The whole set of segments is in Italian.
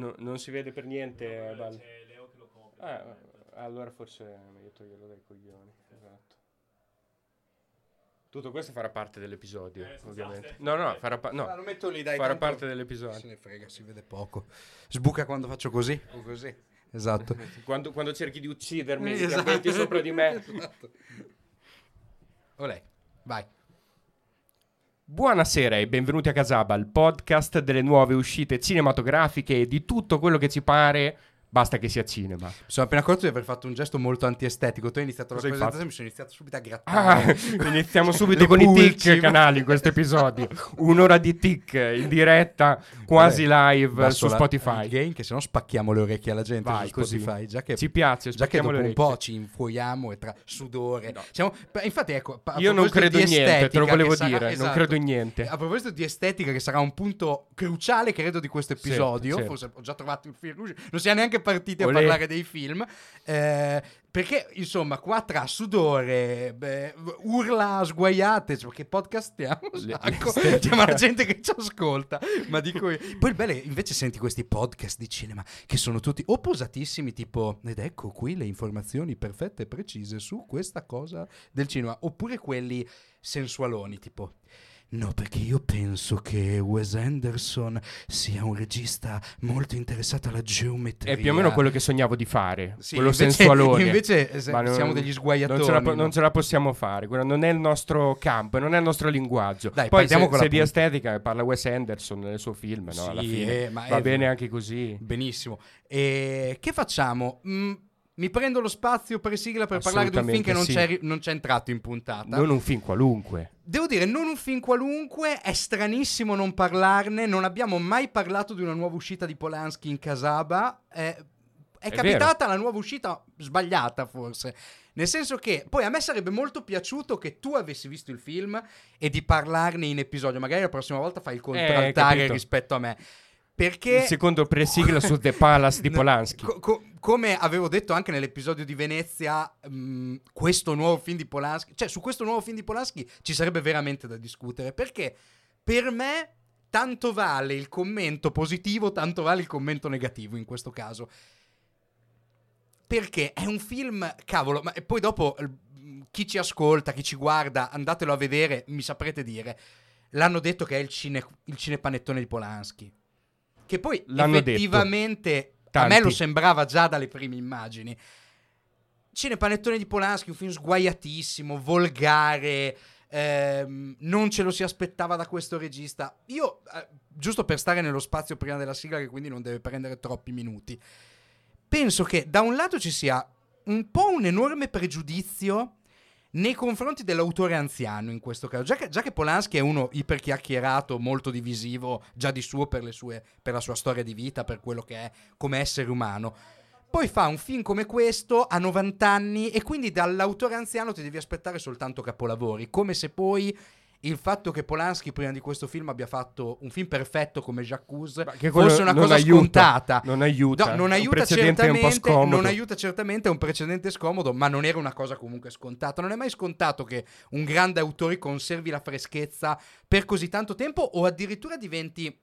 No, non si vede per niente. No, c'è Leo che lo copre. Allora forse è meglio toglierlo dai coglioni. Esatto. Tutto questo farà parte dell'episodio, ovviamente. No, lo metto lì, dai, farà parte dell'episodio. Se ne frega, si vede poco. Sbuca quando faccio così o così. Esatto. quando cerchi di uccidermi, esatto. Ti avventi sopra di me. Esatto. Olè, vai. Buonasera e benvenuti a Casaba, il podcast delle nuove uscite cinematografiche e di tutto quello che ci pare, basta che sia cinema. Mi sono appena accorto di aver fatto un gesto molto antiestetico. Tu hai iniziato la presentazione e mi sono iniziato subito a grattare. Iniziamo subito con i tic canali in questo episodio. Un'ora di tic in diretta, quasi live su Spotify. Game, che se no spacchiamo le orecchie alla gente. Vai, su Spotify, così. Già che ci piace, già che dopo un po' ci infuoiamo e tra sudore. No. Siamo, infatti, ecco. Io non credo in niente, te lo volevo dire. Sarà, esatto, non credo in niente. A proposito di estetica, che sarà un punto cruciale, credo, di questo episodio. Certo. Forse ho già trovato il fil rouge. Non si è neanche partiti a parlare dei film, perché insomma qua tra sudore, urla sguaiate, cioè, che podcast stiamo ma la gente che ci ascolta, ma di cui poi il bello invece senti questi podcast di cinema che sono tutti o posatissimi, tipo ed ecco qui le informazioni perfette e precise su questa cosa del cinema, oppure quelli sensualoni tipo no, perché io penso che Wes Anderson sia un regista molto interessato alla geometria. È più o meno quello che sognavo di fare, sì, quello invece, sensualone. Invece siamo degli sguaiatori. Non ce la possiamo fare, non è il nostro campo, non è il nostro linguaggio. Dai, poi se di estetica parla Wes Anderson nel suo film, no? Sì, alla fine va bene anche così. Benissimo. E che facciamo? Mi prendo lo spazio per sigla per parlare di un film che non c'è entrato in puntata. Non un film qualunque. Devo dire, non un film qualunque, è stranissimo non parlarne, non abbiamo mai parlato di una nuova uscita di Polanski in Casaba, è capitata vero. La nuova uscita sbagliata forse, nel senso che poi a me sarebbe molto piaciuto che tu avessi visto il film e di parlarne in episodio, magari la prossima volta fai il contraltare rispetto a me. Perché il secondo presigla su The Palace di Polanski. Come avevo detto anche nell'episodio di Venezia, questo nuovo film di Polanski, cioè su questo nuovo film di Polanski ci sarebbe veramente da discutere, perché per me tanto vale il commento positivo, tanto vale il commento negativo in questo caso. Perché è un film, cavolo, ma e poi dopo chi ci ascolta, chi ci guarda, andatelo a vedere, mi saprete dire. L'hanno detto che è il cinepanettone di Polanski. Che poi l'hanno effettivamente detto. A me lo sembrava già dalle prime immagini. Cinepanettone di Polanski, un film sguaiatissimo, volgare, non ce lo si aspettava da questo regista. Io, giusto per stare nello spazio prima della sigla, che quindi non deve prendere troppi minuti, penso che da un lato ci sia un po' un enorme pregiudizio nei confronti dell'autore anziano in questo caso, già che Polanski è uno iperchiacchierato, molto divisivo già di suo per la sua storia di vita, per quello che è come essere umano, poi fa un film come questo a 90 anni e quindi dall'autore anziano ti devi aspettare soltanto capolavori, come se poi il fatto che Polanski prima di questo film abbia fatto un film perfetto come J'accuse fosse una cosa scontata. Non aiuta certamente, è un precedente scomodo, ma non era una cosa comunque scontata. Non è mai scontato che un grande autore conservi la freschezza per così tanto tempo o addirittura diventi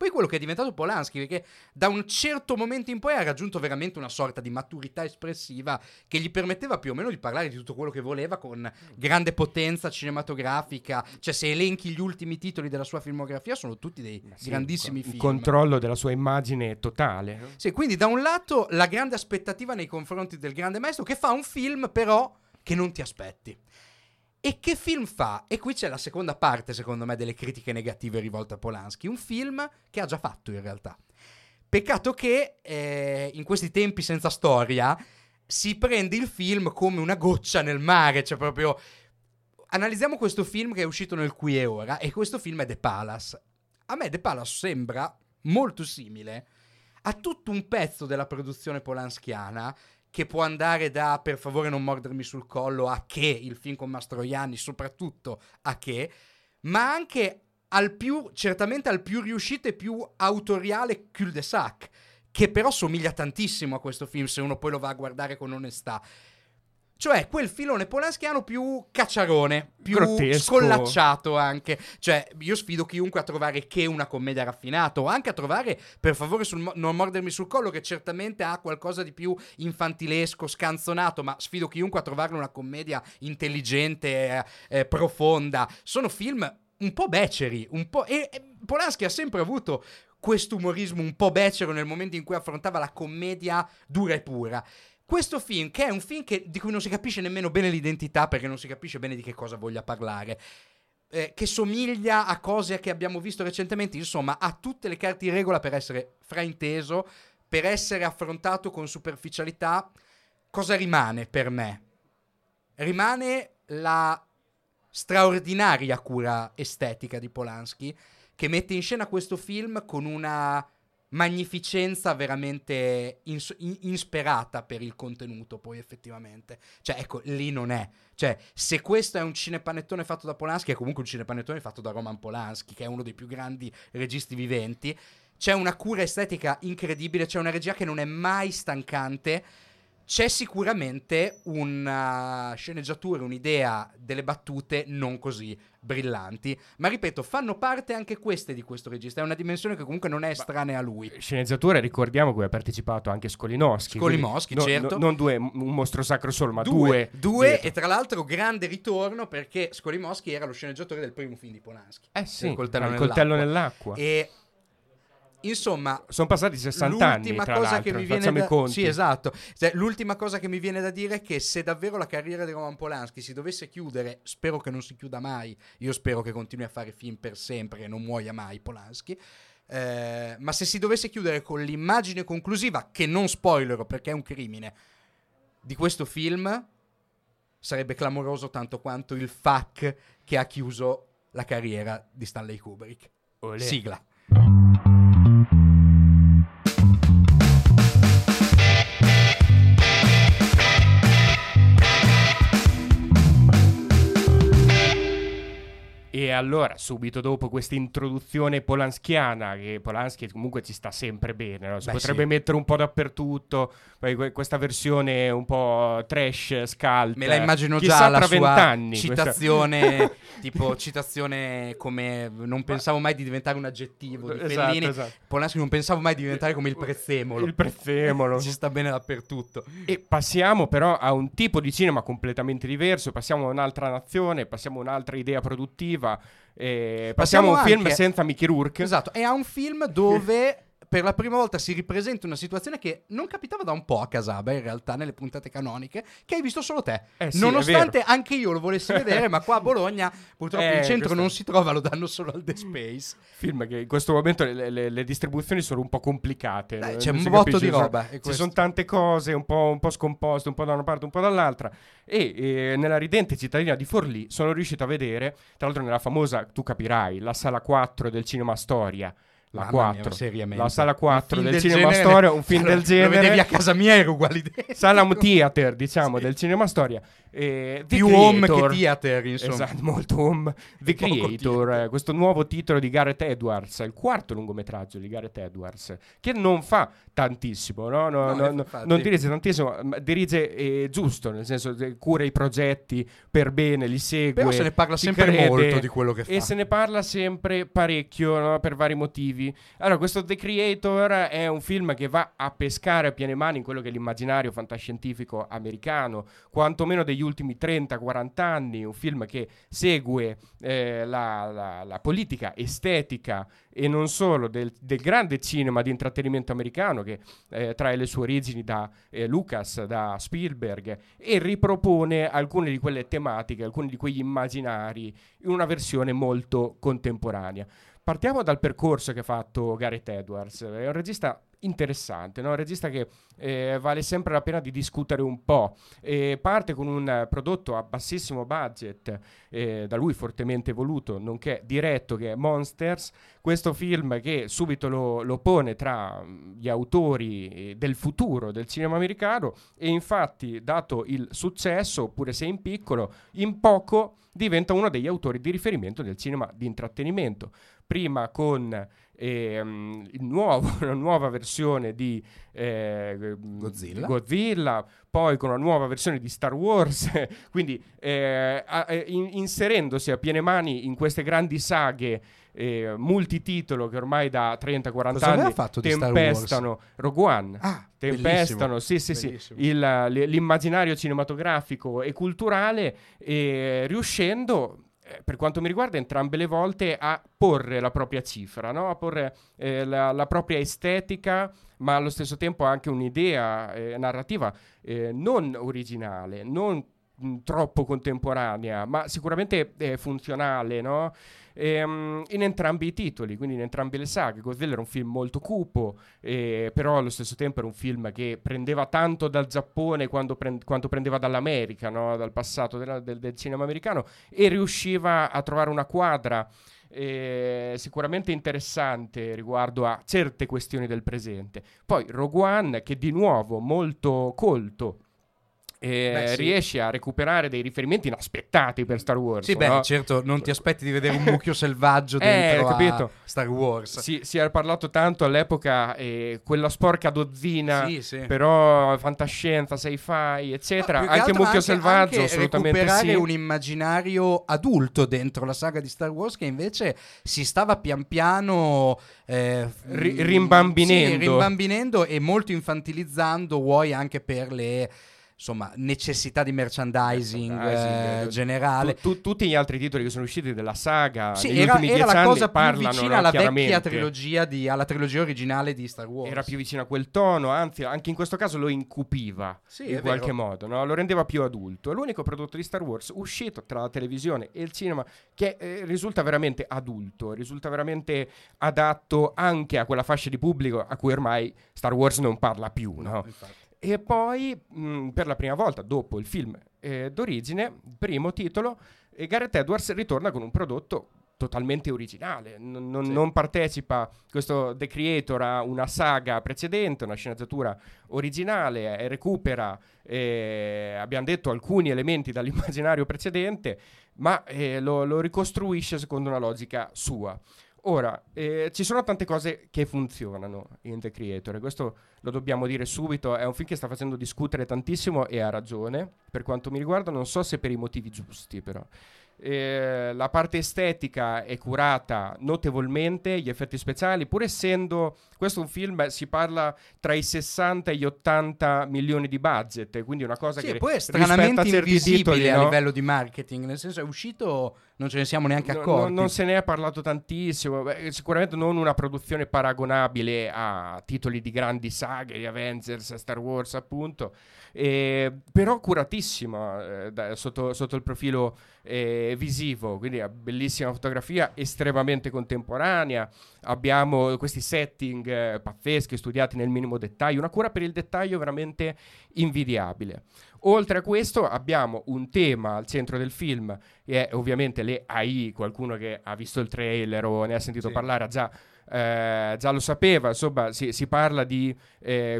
poi quello che è diventato Polanski, perché da un certo momento in poi ha raggiunto veramente una sorta di maturità espressiva che gli permetteva più o meno di parlare di tutto quello che voleva con grande potenza cinematografica, cioè se elenchi gli ultimi titoli della sua filmografia sono tutti dei grandissimi film. Il controllo della sua immagine è totale. Sì, quindi da un lato la grande aspettativa nei confronti del grande maestro che fa un film però che non ti aspetti. E che film fa? E qui c'è la seconda parte, secondo me, delle critiche negative rivolte a Polanski. Un film che ha già fatto, in realtà. Peccato che in questi tempi senza storia si prende il film come una goccia nel mare. Cioè proprio analizziamo questo film che è uscito nel qui e ora, e questo film è The Palace. A me The Palace sembra molto simile a tutto un pezzo della produzione polanskiana che può andare da Per favore non mordermi sul collo a Che, il film con Mastroianni, soprattutto a Che, ma anche certamente al più riuscito e più autoriale cul-de-sac, che però somiglia tantissimo a questo film se uno poi lo va a guardare con onestà. Cioè quel filone polaschiano più cacciarone, più grottesco, scollacciato anche. Cioè io sfido chiunque a trovare che una commedia raffinata, o anche a trovare, per favore, sul Non mordermi sul collo, che certamente ha qualcosa di più infantilesco, scanzonato, ma sfido chiunque a trovarne una commedia intelligente, profonda. Sono film un po' beceri, un po'... E Polanski ha sempre avuto questo umorismo un po' becero nel momento in cui affrontava la commedia dura e pura. Questo film, che è un film di cui non si capisce nemmeno bene l'identità, perché non si capisce bene di che cosa voglia parlare, che somiglia a cose che abbiamo visto recentemente, insomma, ha tutte le carte in regola per essere frainteso, per essere affrontato con superficialità. Cosa rimane per me? Rimane la straordinaria cura estetica di Polanski, che mette in scena questo film con una magnificenza veramente insperata per il contenuto, poi effettivamente. Cioè, ecco, lì non è. Cioè, se questo è un cinepanettone fatto da Polanski, è comunque un cinepanettone fatto da Roman Polanski, che è uno dei più grandi registi viventi. C'è una cura estetica incredibile, c'è una regia che non è mai stancante, c'è sicuramente una sceneggiatura, un'idea, delle battute non così brillanti, ma ripeto, fanno parte anche queste di questo regista, è una dimensione che comunque non è estranea a lui. Sceneggiatura, ricordiamo, cui ha partecipato anche Skolimowski, certo, non due, un mostro sacro solo, ma due e tra l'altro grande ritorno, perché Skolimowski era lo sceneggiatore del primo film di Polanski, sì, coltello nell'acqua. E insomma, sono passati 60 anni, tra l'altro, facciamo i conti. Sì, esatto. Cioè, l'ultima cosa che mi viene da dire è che se davvero la carriera di Roman Polanski si dovesse chiudere, spero che non si chiuda mai, io spero che continui a fare film per sempre, che non muoia mai Polanski, ma se si dovesse chiudere con l'immagine conclusiva, che non spoilero perché è un crimine, di questo film, sarebbe clamoroso tanto quanto il fuck che ha chiuso la carriera di Stanley Kubrick. Olè. Sigla. E allora, subito dopo questa introduzione polanschiana, che Polanski comunque ci sta sempre bene, no? Potrebbe mettere un po' dappertutto, poi questa versione un po' trash, scalta. Me la immagino già la sua citazione, tipo citazione come non pensavo mai di diventare un aggettivo di Fellini. Esatto. Polanski, non pensavo mai di diventare come il prezzemolo. Il prezzemolo. Ci sta bene dappertutto. E passiamo però a un tipo di cinema completamente diverso, passiamo a un'altra nazione, passiamo a un'altra idea produttiva. Passiamo a un film senza Mickey Rourke. Esatto, è un film dove per la prima volta si ripresenta una situazione che non capitava da un po' a Casaba, in realtà, nelle puntate canoniche, che hai visto solo te, sì, nonostante anche io lo volessi vedere, ma qua a Bologna purtroppo il centro non si trova, lo danno solo al The Space. Film che in questo momento le distribuzioni sono un po' complicate, c'è un botto di roba, ci sono tante cose un po' scomposte, un po' da una parte, un po' dall'altra, e nella ridente cittadina di Forlì sono riuscito a vedere, tra l'altro nella famosa, tu capirai, la sala 4 del Cinema Storia, la mamma 4 mia, la sala 4 del Cinema Storia, un film del genere, lo vedevi a casa mia, era uguale, sala theater, diciamo, sì, del Cinema Storia, più home che theater, insomma, esatto, molto home. The Creator, questo nuovo titolo di Gareth Edwards, il quarto lungometraggio di Gareth Edwards, che non fa tantissimo, non dirige tantissimo, ma dirige giusto, nel senso cura i progetti per bene, li segue, però se ne parla sempre, crede, molto di quello che fa, e se ne parla sempre parecchio, no? Per vari motivi. Allora, questo The Creator è un film che va a pescare a piene mani in quello che è l'immaginario fantascientifico americano, quantomeno degli ultimi 30-40 anni, un film che segue la politica estetica e non solo del grande cinema di intrattenimento americano, che trae le sue origini da Lucas, da Spielberg, e ripropone alcune di quelle tematiche, alcuni di quegli immaginari in una versione molto contemporanea. Partiamo dal percorso che ha fatto Gareth Edwards, è un regista interessante, no? Un regista che vale sempre la pena di discutere un po', parte con un prodotto a bassissimo budget, da lui fortemente voluto, nonché diretto, che è Monsters, questo film che subito lo pone tra gli autori del futuro del cinema americano, e infatti, dato il successo, oppure se in piccolo, in poco diventa uno degli autori di riferimento del cinema di intrattenimento, prima con una nuova versione di Godzilla, poi con una nuova versione di Star Wars, quindi inserendosi a piene mani in queste grandi saghe multititolo che ormai da 30-40 anni tempestano. Rogue One, tempestano, bellissimo. L'immaginario cinematografico e culturale, riuscendo, per quanto mi riguarda, entrambe le volte a porre la propria cifra, no? A porre la propria estetica, ma allo stesso tempo anche un'idea narrativa non originale, non troppo contemporanea, ma sicuramente funzionale, no? In entrambi i titoli, quindi in entrambe le saghe. Godzilla era un film molto cupo, però allo stesso tempo era un film che prendeva tanto dal Giappone quanto prendeva dall'America, no? Dal passato del cinema americano, e riusciva a trovare una quadra sicuramente interessante riguardo a certe questioni del presente. Poi Rogue One, che di nuovo molto colto, riesce a recuperare dei riferimenti inaspettati per Star Wars, no? Certo, non ti aspetti di vedere un mucchio selvaggio dentro a Star Wars. Si era parlato tanto all'epoca, quella sporca dozzina, però fantascienza, sci-fi, eccetera, anche mucchio selvaggio, anche assolutamente recuperare un immaginario adulto dentro la saga di Star Wars, che invece si stava pian piano rimbambinendo e molto infantilizzando, vuoi anche per le necessità di merchandising generale. Tutti gli altri titoli che sono usciti della saga negli ultimi 10 anni parlano, era la cosa più vicina alla vecchia trilogia alla trilogia originale di Star Wars. Era più vicino a quel tono, anzi anche in questo caso lo incupiva in qualche modo, no? Lo rendeva più adulto. È l'unico prodotto di Star Wars uscito tra la televisione e il cinema che risulta veramente adulto, risulta veramente adatto anche a quella fascia di pubblico a cui ormai Star Wars non parla più, no? Infatti. E poi, per la prima volta dopo il film d'origine, primo titolo, Gareth Edwards ritorna con un prodotto totalmente originale. Non partecipa questo The Creator a una saga precedente, una sceneggiatura originale, recupera, abbiamo detto, alcuni elementi dall'immaginario precedente, ma lo ricostruisce secondo una logica sua. Ora, ci sono tante cose che funzionano in The Creator, e questo lo dobbiamo dire subito. È un film che sta facendo discutere tantissimo, e ha ragione, per quanto mi riguarda, non so se per i motivi giusti, però. La parte estetica è curata notevolmente, gli effetti speciali, pur essendo questo un film, si parla tra i 60 e gli 80 milioni di budget, quindi una cosa che poi è stranamente invisibile titoli, a livello di marketing, nel senso, è uscito, non ce ne siamo neanche accorti, non se ne è parlato tantissimo. Sicuramente non una produzione paragonabile a titoli di grandi saghe, di Avengers, Star Wars appunto, però curatissima sotto il profilo visivo, quindi una bellissima fotografia estremamente contemporanea. Abbiamo questi setting pazzeschi, studiati nel minimo dettaglio, una cura per il dettaglio veramente invidiabile. Oltre a questo abbiamo un tema al centro del film, che è ovviamente le AI. Qualcuno che ha visto il trailer o ne ha sentito parlare già lo sapeva, insomma. Si parla di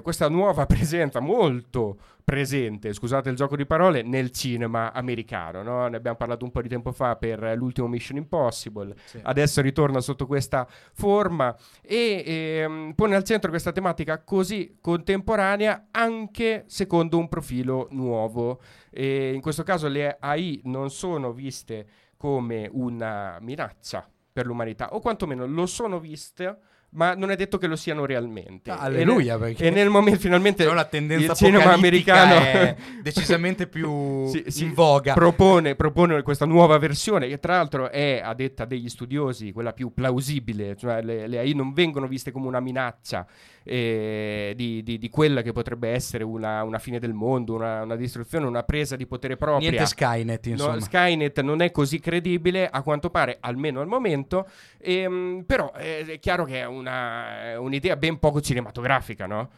questa nuova presenza, molto presente, scusate il gioco di parole, nel cinema americano, no? Ne abbiamo parlato un po' di tempo fa per l'ultimo Mission Impossible, adesso ritorna sotto questa forma e pone al centro questa tematica così contemporanea, anche secondo un profilo nuovo. In questo caso le AI non sono viste come una minaccia per l'umanità, o quantomeno lo sono viste, ma non è detto che lo siano realmente. Alleluia, perché e nel momento finalmente la tendenza, il cinema americano è decisamente più in voga, propone questa nuova versione, che tra l'altro è, a detta degli studiosi, quella più plausibile, cioè le AI non vengono viste come una minaccia di quella che potrebbe essere una fine del mondo, una distruzione, una presa di potere propria. Niente Skynet, insomma. No, Skynet non è così credibile, a quanto pare, almeno al momento, però è chiaro che è un'idea ben poco cinematografica, no?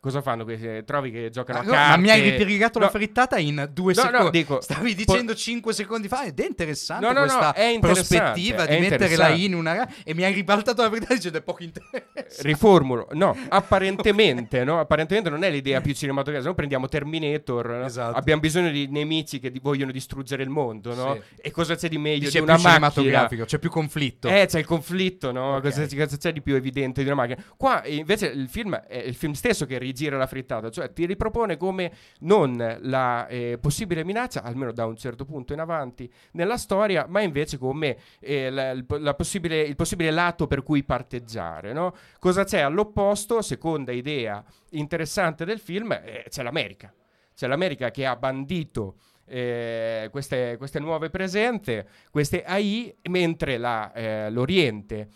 Cosa fanno questi? Trovi che giocano a carte. Ma mi hai ripiegato la frittata in 2 secondi. No, dico, stavi dicendo 5 secondi fa ed è interessante questa è interessante, prospettiva di metterla in una... E mi hai ribaltato la frittata dicendo è poco interessante. Riformulo. No, apparentemente, no? Apparentemente non è l'idea più cinematografica. Se no prendiamo Terminator, no? Esatto. Abbiamo bisogno di nemici che vogliono distruggere il mondo, no? Sì. E cosa c'è di meglio di una macchina? C'è più conflitto. C'è il conflitto, no? Okay. Cosa c'è di più evidente di una macchina? Qua invece il film è il film stesso che gira la frittata, cioè ti ripropone come non la possibile minaccia, almeno da un certo punto in avanti nella storia, ma invece come il possibile lato per cui parteggiare, no? Cosa c'è all'opposto? Seconda idea interessante del film, c'è l'America. C'è l'America che ha bandito queste nuove presenze, queste AI, mentre l'Oriente,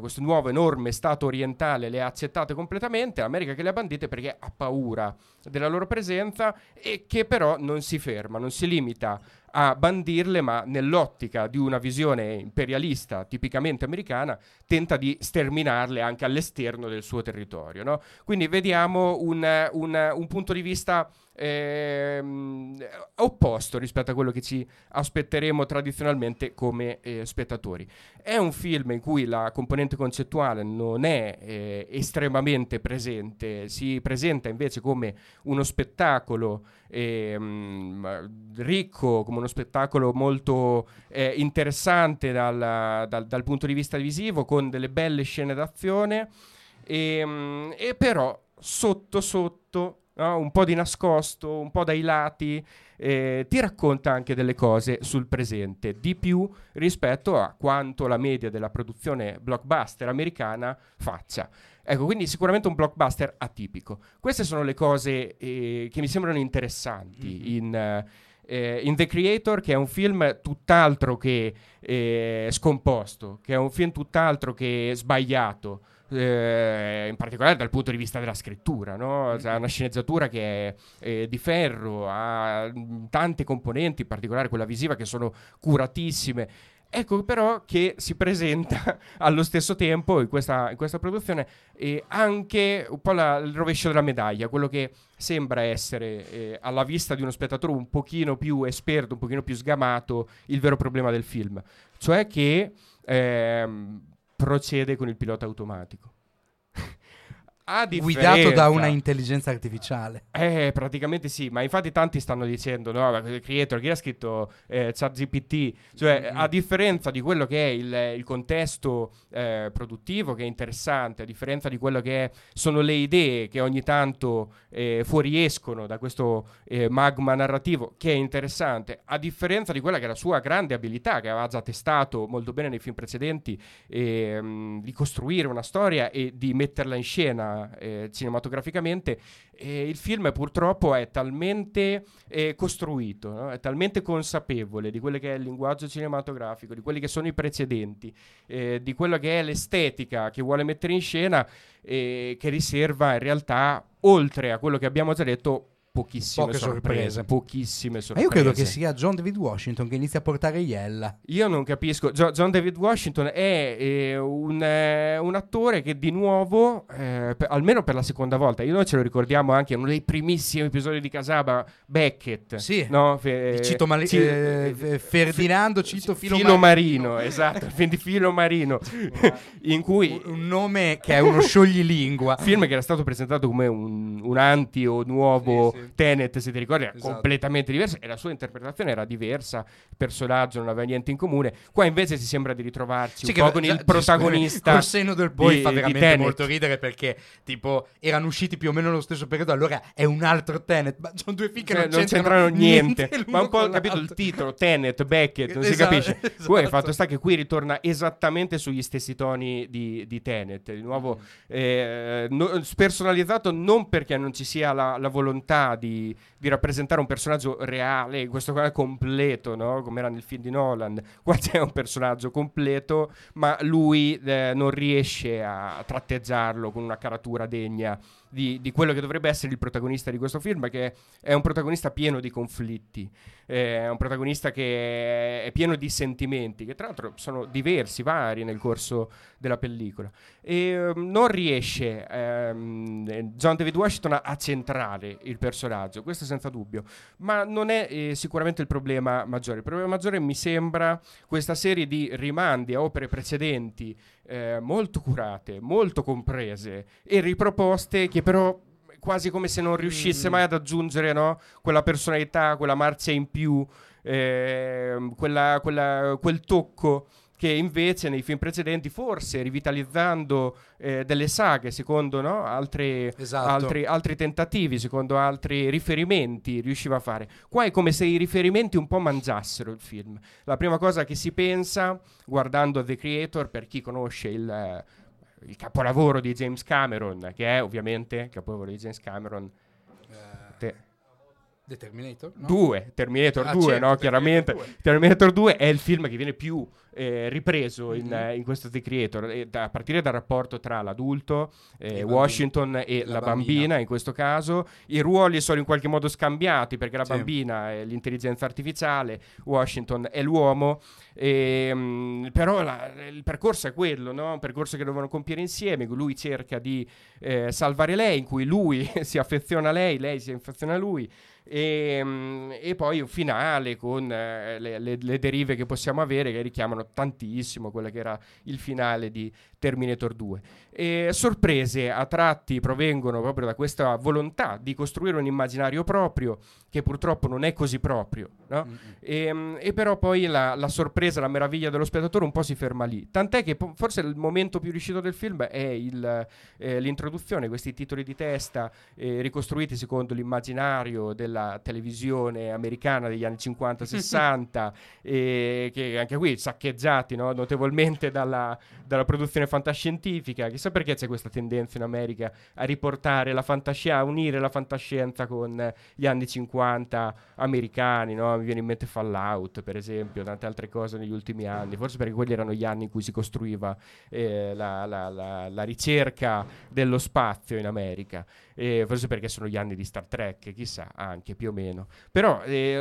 questo nuovo enorme stato orientale, le ha accettate completamente. L'America che le ha bandite perché ha paura della loro presenza, e che però non si ferma, non si limita a bandirle, ma nell'ottica di una visione imperialista tipicamente americana tenta di sterminarle anche all'esterno del suo territorio, no? Quindi vediamo un punto di vista opposto rispetto a quello che ci aspetteremo tradizionalmente come spettatori. È un film in cui la componente concettuale non è estremamente presente, si presenta invece come uno spettacolo ricco, come uno spettacolo molto interessante dal punto di vista visivo, con delle belle scene d'azione, e però sotto, no? Un po' di nascosto, un po' dai lati, ti racconta anche delle cose sul presente, di più rispetto a quanto la media della produzione blockbuster americana faccia. Ecco, quindi sicuramente un blockbuster atipico. Queste sono le cose che mi sembrano interessanti in The Creator, che è un film tutt'altro che scomposto, che è un film tutt'altro che sbagliato, in particolare dal punto di vista della scrittura, no? Cioè, una sceneggiatura che è di ferro, ha tante componenti, in particolare quella visiva, che sono curatissime. Ecco però che si presenta allo stesso tempo in questa produzione anche un po' il rovescio della medaglia, quello che sembra essere alla vista di uno spettatore un pochino più esperto, un pochino più sgamato, il vero problema del film, cioè che procede con il pilota automatico. Guidato da una intelligenza artificiale, praticamente sì, ma infatti tanti stanno dicendo, no, il creator, chi ha scritto ChatGPT, cioè a differenza di quello che è il contesto produttivo, che è interessante, a differenza di quello che sono le idee che ogni tanto fuoriescono da questo magma narrativo, che è interessante, a differenza di quella che è la sua grande abilità, che aveva già testato molto bene nei film precedenti, di costruire una storia e di metterla in scena cinematograficamente, il film purtroppo è talmente costruito, no? È talmente consapevole di quello che è il linguaggio cinematografico, di quelli che sono i precedenti, di quello che è l'estetica che vuole mettere in scena, che riserva in realtà, oltre a quello che abbiamo già detto, pochissime sorprese. Ma io credo che sia John David Washington che inizia a portare iella. Io non capisco. John David Washington è un attore che di nuovo, almeno per la seconda volta, io, noi ce lo ricordiamo anche in uno dei primissimi episodi di Casaba, Beckett. Sì, no? Ferdinando Cito Filomarino. Esatto, quindi Filomarino, in cui un nome che è uno scioglilingua. Film che era stato presentato come un anti o nuovo. Sì, sì. Tenet, se ti ricordi, era completamente diversa, e la sua interpretazione era diversa, il personaggio non aveva niente in comune. Qua invece si sembra di ritrovarci un po' con il protagonista. Col seno del poi fa veramente molto ridere, perché tipo erano usciti più o meno nello stesso periodo, allora è un altro Tenet, ma sono due film che non c'entrano niente, ma un po' capito il titolo, Tenet, Beckett, non si capisce. Poi il fatto sta che qui ritorna esattamente sugli stessi toni di Tenet, di nuovo spersonalizzato, non perché non ci sia la volontà di rappresentare un personaggio reale, questo qua è completo, no? Come era nel film di Nolan, qua c'è un personaggio completo, ma lui non riesce a tratteggiarlo con una caratura degna di quello che dovrebbe essere il protagonista di questo film, che è un protagonista pieno di conflitti, è un protagonista che è pieno di sentimenti, che tra l'altro sono diversi, vari nel corso della pellicola, e non riesce John David Washington a centrare il personaggio, questo senza dubbio, ma non è sicuramente il problema maggiore. Il problema maggiore mi sembra questa serie di rimandi a opere precedenti molto curate, molto comprese e riproposte, che però quasi come se non riuscisse mai ad aggiungere, no? Quella personalità, quella marcia in più, quel tocco che invece nei film precedenti, forse rivitalizzando delle saghe secondo, no? altri tentativi, secondo altri riferimenti, riusciva a fare. Qua è come se i riferimenti un po' mangiassero il film. La prima cosa che si pensa guardando The Creator, per chi conosce il capolavoro di James Cameron, che è ovviamente il capolavoro di James Cameron, Terminator 2, no? Terminator 2, certo, no? Chiaramente Terminator 2 è il film che viene più ripreso in questo The Creator, a partire dal rapporto tra l'adulto Washington e la bambina, in questo caso i ruoli sono in qualche modo scambiati, perché la bambina è l'intelligenza artificiale, Washington è l'uomo, però il percorso è quello, no? Un percorso che devono compiere insieme, lui cerca di salvare lei, in cui lui si affeziona a lei, lei si affeziona a lui, e poi un finale con le derive che possiamo avere, che richiamano tantissimo quello che era il finale di Terminator 2. E sorprese a tratti provengono proprio da questa volontà di costruire un immaginario proprio, che purtroppo non è così proprio, no? E però poi la sorpresa, la meraviglia dello spettatore un po' si ferma lì, tant'è che forse il momento più riuscito del film è l'introduzione, questi titoli di testa ricostruiti secondo l'immaginario della televisione americana degli anni 50-60 che anche qui saccheggiati, no? Notevolmente dalla produzione fantascientifica. Chissà perché c'è questa tendenza in America a riportare la fantascienza, a unire la fantascienza con gli anni 50 americani, no? Mi viene in mente Fallout, per esempio, tante altre cose negli ultimi anni, forse perché quelli erano gli anni in cui si costruiva la ricerca dello spazio in America, forse perché sono gli anni di Star Trek, chissà, anche più o meno. Però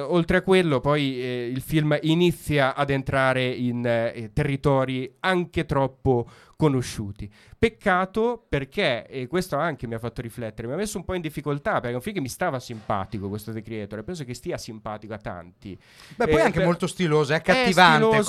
oltre a quello poi il film inizia ad entrare in territori anche troppo conosciuti. Peccato, perché questo anche mi ha fatto riflettere, mi ha messo un po' in difficoltà, perché è un film che mi stava simpatico, questo The Creator, e penso che stia simpatico a tanti. Beh, poi è anche molto stiloso, è accattivante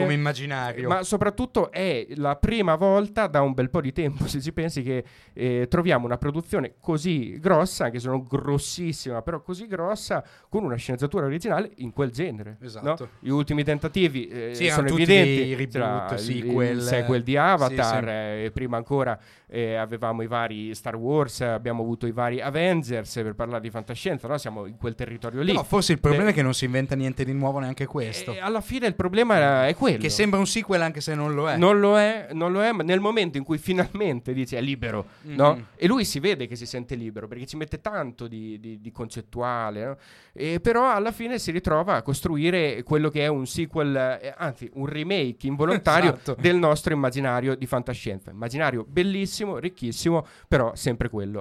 come immaginario, ma soprattutto è la prima volta da un bel po' di tempo, se ci pensi, che troviamo una produzione così grossa, anche se non grossissima, però così grossa, con una sceneggiatura originale in quel genere. Esatto, no? Gli ultimi tentativi sono evidenti, reboot, sequel, quel di Avatar, sì. Prima ancora avevamo i vari Star Wars, abbiamo avuto i vari Avengers, per parlare di fantascienza, no? Siamo in quel territorio lì. No, forse il problema è che non si inventa niente di nuovo, neanche questo. Alla fine il problema è quello, che sembra un sequel anche se non lo è. Non lo è, ma nel momento in cui finalmente dice è libero, no? E lui si vede che si sente libero, perché ci mette tanto di concettuale, no? E però alla fine si ritrova a costruire quello che è un sequel, anzi un remake involontario esatto. del nostro immaginario di fantascienza, immaginario bellissimo, ricchissimo, però sempre quello.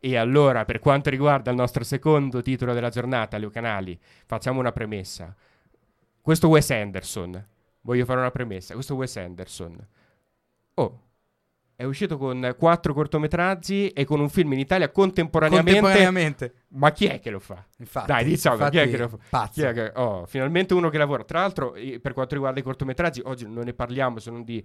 E allora, per quanto riguarda il nostro secondo titolo della giornata, Leo Canali, facciamo una premessa. Questo Wes Anderson, voglio fare una premessa, questo Wes Anderson è uscito con 4 cortometraggi e con un film in Italia contemporaneamente. Ma chi è che lo fa? Infatti, dai, diciamo, chi è che lo fa? Pazzo. Finalmente uno che lavora. Tra l'altro, per quanto riguarda i cortometraggi, oggi non ne parliamo, sono di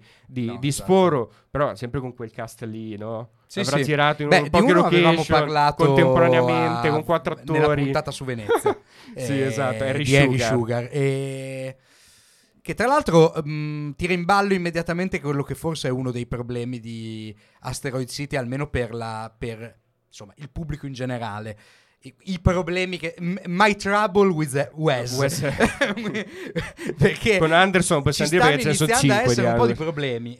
sforo, però sempre con quel cast lì, no? Sì, avrà girato in un po' di location contemporaneamente con 4 attori. Nella puntata su Venezia. Sì, esatto, Harry Sugar. Che tra l'altro tira in ballo immediatamente quello che forse è uno dei problemi di Asteroid City, almeno per insomma il pubblico in generale. I problemi che My Trouble with Wes perché con Anderson possiamo dire che ci sono un po' di problemi.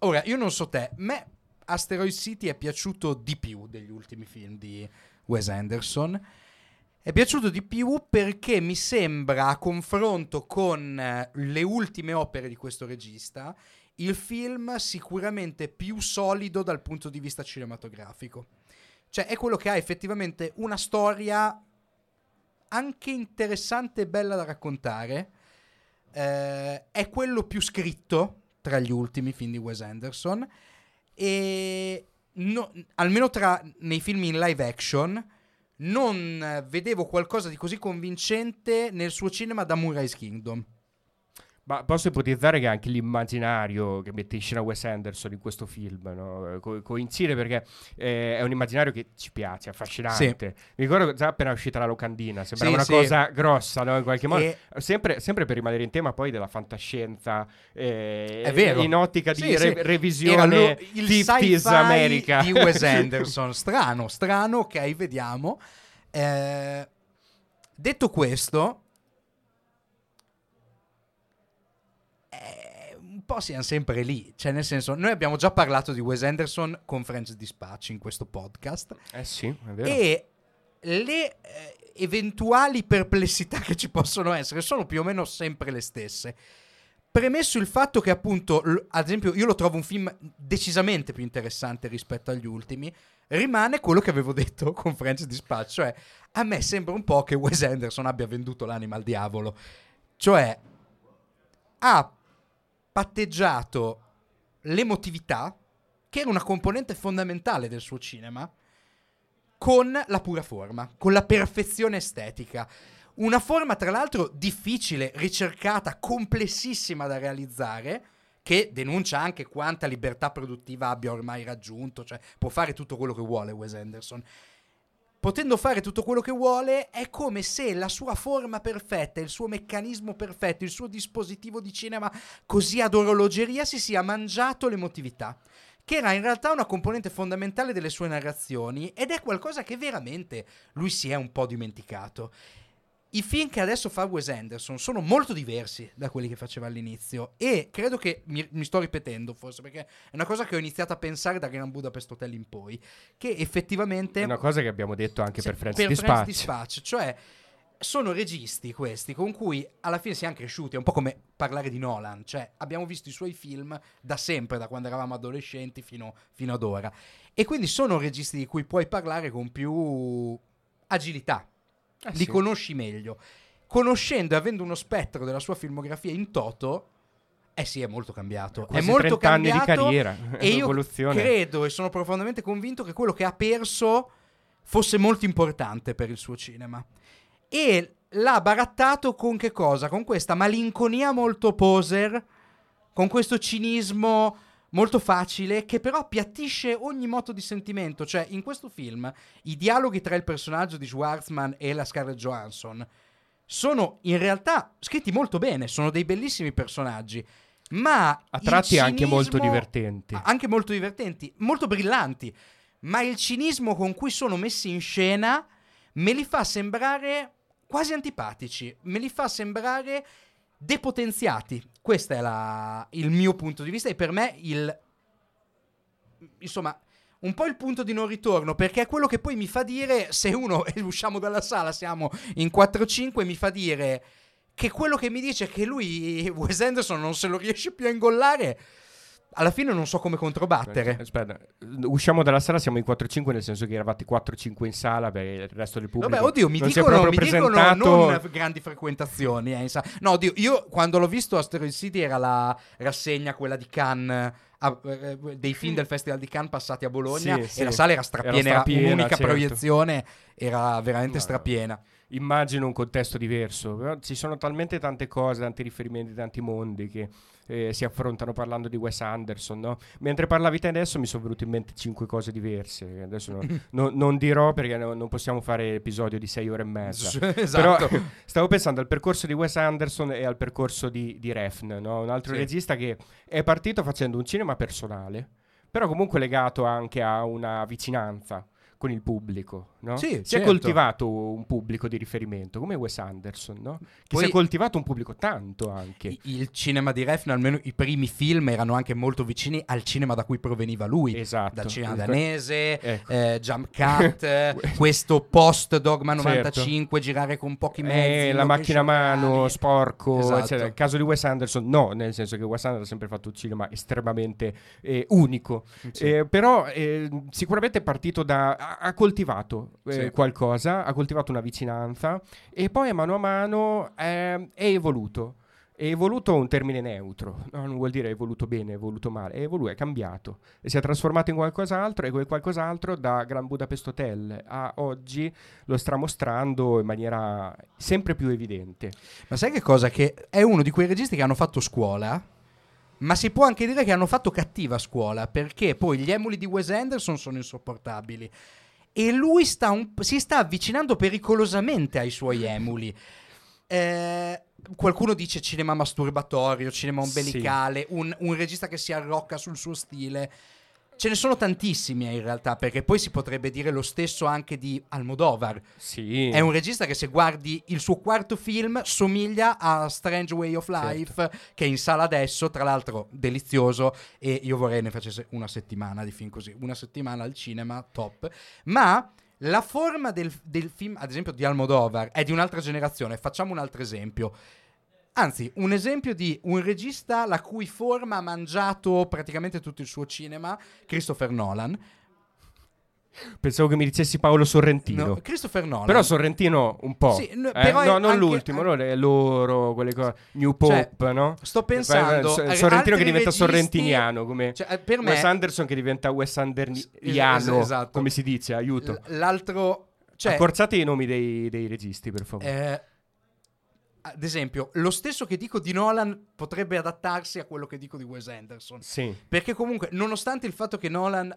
Ora, io non so te, me Asteroid City è piaciuto di più degli ultimi film di Wes Anderson. È piaciuto di più perché mi sembra, a confronto con le ultime opere di questo regista, il film sicuramente più solido dal punto di vista cinematografico. Cioè è quello che ha effettivamente una storia anche interessante e bella da raccontare. È quello più scritto tra gli ultimi film di Wes Anderson, e no, almeno nei film in live action non vedevo qualcosa di così convincente nel suo cinema da Moonrise Kingdom. Ma posso ipotizzare che anche l'immaginario che mette in scena Wes Anderson in questo film, no? coincide perché è un immaginario che ci piace, affascinante. Sì. Mi ricordo già appena uscita la locandina, sembrava cosa grossa, no? In qualche modo. E... Sempre per rimanere in tema poi della fantascienza, è vero, in ottica di revisione il sci-fi America di Wes Anderson. strano, ok, vediamo. Detto questo, un po' siamo sempre lì, cioè nel senso, noi abbiamo già parlato di Wes Anderson con French Dispatch in questo podcast, è vero. E le eventuali perplessità che ci possono essere sono più o meno sempre le stesse, premesso il fatto che appunto, ad esempio, io lo trovo un film decisamente più interessante rispetto agli ultimi. Rimane quello che avevo detto con French Dispatch, cioè a me sembra un po' che Wes Anderson abbia venduto l'anima al diavolo, cioè ha patteggiato l'emotività, che era una componente fondamentale del suo cinema, con la pura forma, con la perfezione estetica. Una forma, tra l'altro, difficile, ricercata, complessissima da realizzare, che denuncia anche quanta libertà produttiva abbia ormai raggiunto, cioè può fare tutto quello che vuole Wes Anderson. Potendo fare tutto quello che vuole, è come se la sua forma perfetta, il suo meccanismo perfetto, il suo dispositivo di cinema così ad orologeria si sia mangiato l'emotività, che era in realtà una componente fondamentale delle sue narrazioni, ed è qualcosa che veramente lui si è un po' dimenticato. I film che adesso fa Wes Anderson sono molto diversi da quelli che faceva all'inizio, e credo che mi sto ripetendo forse, perché è una cosa che ho iniziato a pensare da Grand Budapest Hotel in poi, che effettivamente è una cosa che abbiamo detto anche per French Dispatch, cioè sono registi questi con cui alla fine si è anche cresciuti, è un po' come parlare di Nolan, cioè abbiamo visto i suoi film da sempre, da quando eravamo adolescenti fino ad ora, e quindi sono registi di cui puoi parlare con più agilità. Li conosci meglio. Conoscendo e avendo uno spettro della sua filmografia in toto, è molto cambiato. Quasi è molto 30 cambiato anni di carriera, e io credo e sono profondamente convinto che quello che ha perso fosse molto importante per il suo cinema, e l'ha barattato con che cosa? Con questa malinconia molto poser, con questo cinismo molto facile, che però appiattisce ogni moto di sentimento. Cioè, in questo film, i dialoghi tra il personaggio di Schwarzman e la Scarlett Johansson sono in realtà scritti molto bene, sono dei bellissimi personaggi, ma a tratti anche molto divertenti. Molto brillanti, ma il cinismo con cui sono messi in scena me li fa sembrare quasi antipatici, me li fa sembrare depotenziati. Questo è il mio punto di vista, e per me un po' il punto di non ritorno, perché è quello che poi mi fa dire, se uno usciamo dalla sala, siamo in 4-5, mi fa dire che quello che mi dice che lui, Wes Anderson, non se lo riesce più a ingollare, alla fine non so come controbattere. Aspetta, usciamo dalla sala, siamo in 4-5, nel senso che eravate 4-5 in sala, per il resto del pubblico. Vabbè, oddio, mi dicono non grandi frequentazioni. No, oddio, io quando l'ho visto Asteroid City era la rassegna, quella di Cannes, dei film del Festival di Cannes passati a Bologna, la sala era strapiena, era un'unica proiezione, era veramente strapiena. Immagino un contesto diverso, però ci sono talmente tante cose, tanti riferimenti, tanti mondi che si affrontano parlando di Wes Anderson, no? Mentre parlavi te adesso mi sono venute in mente 5 cose diverse. Adesso non dirò, perché non possiamo fare episodio di 6 ore e mezza. Esatto. Però stavo pensando al percorso di Wes Anderson e al percorso di Refn, no? Un altro regista che è partito facendo un cinema personale, però comunque legato anche a una vicinanza con il pubblico, no? Sì, si certo. è coltivato un pubblico di riferimento come Wes Anderson, no? Che poi si è coltivato un pubblico tanto anche. Il cinema di Refn, almeno i primi film, erano anche molto vicini al cinema da cui proveniva lui. Esatto. Dal cinema danese, ecco. Jump Cut, questo post Dogma 95, certo. girare con pochi mezzi, la macchina a mano, sporco, esatto. eccetera. Il caso di Wes Anderson no, nel senso che Wes Anderson ha sempre fatto un cinema estremamente unico, sì. Però sicuramente è partito da... ha coltivato sì. qualcosa, ha coltivato una vicinanza e poi a mano è evoluto. È evoluto un termine neutro, no, non vuol dire è evoluto bene, è evoluto male, è cambiato, e si è trasformato in qualcos'altro, e quel qualcos'altro da Grand Budapest Hotel a oggi lo sta mostrando in maniera sempre più evidente. Ma sai che cosa? Che è uno di quei registi che hanno fatto scuola, ma si può anche dire che hanno fatto cattiva scuola, perché poi gli emuli di Wes Anderson sono insopportabili e lui si sta avvicinando pericolosamente ai suoi emuli. Qualcuno dice cinema masturbatorio, cinema ombelicale, sì. un regista che si arrocca sul suo stile. Ce ne sono tantissimi in realtà, perché poi si potrebbe dire lo stesso anche di Almodovar. Sì. È un regista che, se guardi il suo quarto film, somiglia a Strange Way of Life, certo. che è in sala adesso, tra l'altro delizioso, e io vorrei ne facesse una settimana di film così, una settimana al cinema, top. Ma... la forma del film, ad esempio, di Almodovar è di un'altra generazione. Facciamo un altro esempio. Anzi, un esempio di un regista la cui forma ha mangiato praticamente tutto il suo cinema, Christopher Nolan. Pensavo che mi dicessi Paolo Sorrentino. No, Christopher Nolan. Però Sorrentino un po'. Sì, però no, non anche, l'ultimo, loro, quelle cose, New Pop, cioè, no? Sto pensando Sorrentino che diventa registi, sorrentiniano, come cioè, per me, Wes Anderson che diventa Wes Andersoniano, esatto. come si dice, aiuto. L'altro, cioè, accorciate i nomi dei registi, per favore. Ad esempio, lo stesso che dico di Nolan potrebbe adattarsi a quello che dico di Wes Anderson. Sì. Perché comunque, nonostante il fatto che Nolan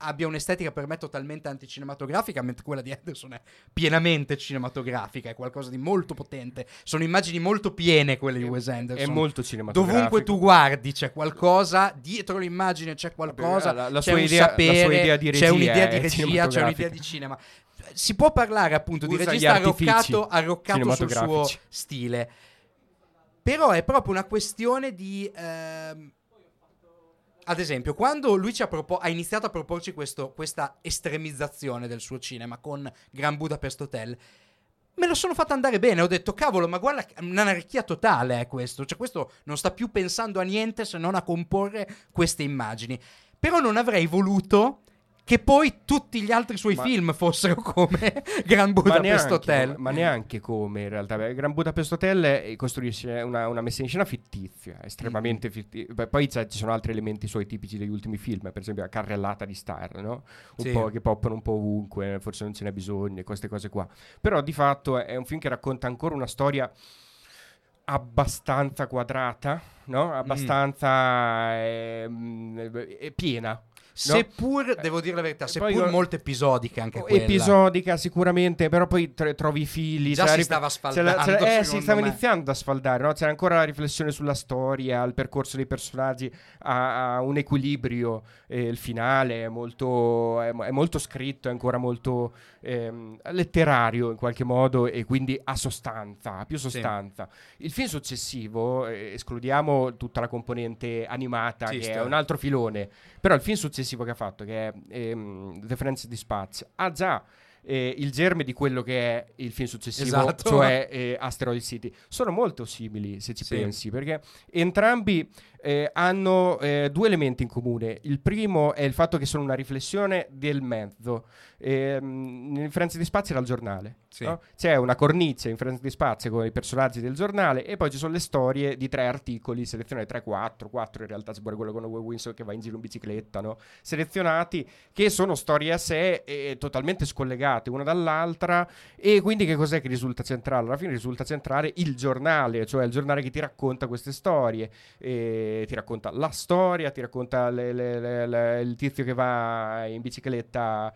abbia un'estetica per me totalmente anticinematografica, mentre quella di Anderson è pienamente cinematografica, è qualcosa di molto potente, sono immagini molto piene quelle di Wes Anderson, è molto cinematografico, dovunque tu guardi c'è qualcosa, dietro l'immagine c'è qualcosa, c'è un'idea di regia, c'è un'idea di cinema. Si può parlare appunto di regista arroccato sul suo stile, però è proprio una questione di... Ad esempio, quando lui ha iniziato a proporci questa estremizzazione del suo cinema con Grand Budapest Hotel, me lo sono fatto andare bene. Ho detto, cavolo, ma guarda, un'anarchia totale è questo. Cioè, questo non sta più pensando a niente se non a comporre queste immagini. Però non avrei voluto che poi tutti gli altri suoi film fossero come Grand Budapest Hotel. Ma neanche come, in realtà. Grand Budapest Hotel costruisce una messa in scena fittizia, estremamente fittizia. Beh, poi ci sono altri elementi suoi tipici degli ultimi film, per esempio la carrellata di star, no? Un sì. po' che poppano un po' ovunque, forse non ce n'è bisogno, queste cose qua. Però di fatto è un film che racconta ancora una storia abbastanza quadrata, no? Abbastanza piena. No? Seppur, devo dire la verità, seppur molto episodica anche quella. Episodica sicuramente, però poi trovi i fili. Già si stava sfaldando, si stava iniziando a sfaldare, no? C'era ancora la riflessione sulla storia, il percorso dei personaggi ha un equilibrio, il finale è molto scritto, è ancora molto letterario in qualche modo, e quindi ha più sostanza. Sì. Il film successivo, escludiamo tutta la componente animata, sì, che è un altro filone, però il film successivo che ha fatto, che è The French Dispatch, ha già il germe di quello che è il film successivo, esatto. cioè Asteroid City. Sono molto simili, se ci pensi, perché entrambi hanno due elementi in comune. Il primo è il fatto che sono una riflessione del mezzo. In French Dispatch era il giornale, sì. no? C'è una cornice in French Dispatch con i personaggi del giornale, e poi ci sono le storie di tre articoli selezionati, 4 in realtà, se vuole quello con Owen Winsor che va in giro in bicicletta, no? Selezionati, che sono storie a sé, totalmente scollegate una dall'altra, e quindi che cos'è che risulta centrale? Alla fine risulta centrale il giornale, cioè il giornale che ti racconta queste storie, ti racconta la storia, ti racconta il tizio che va in bicicletta,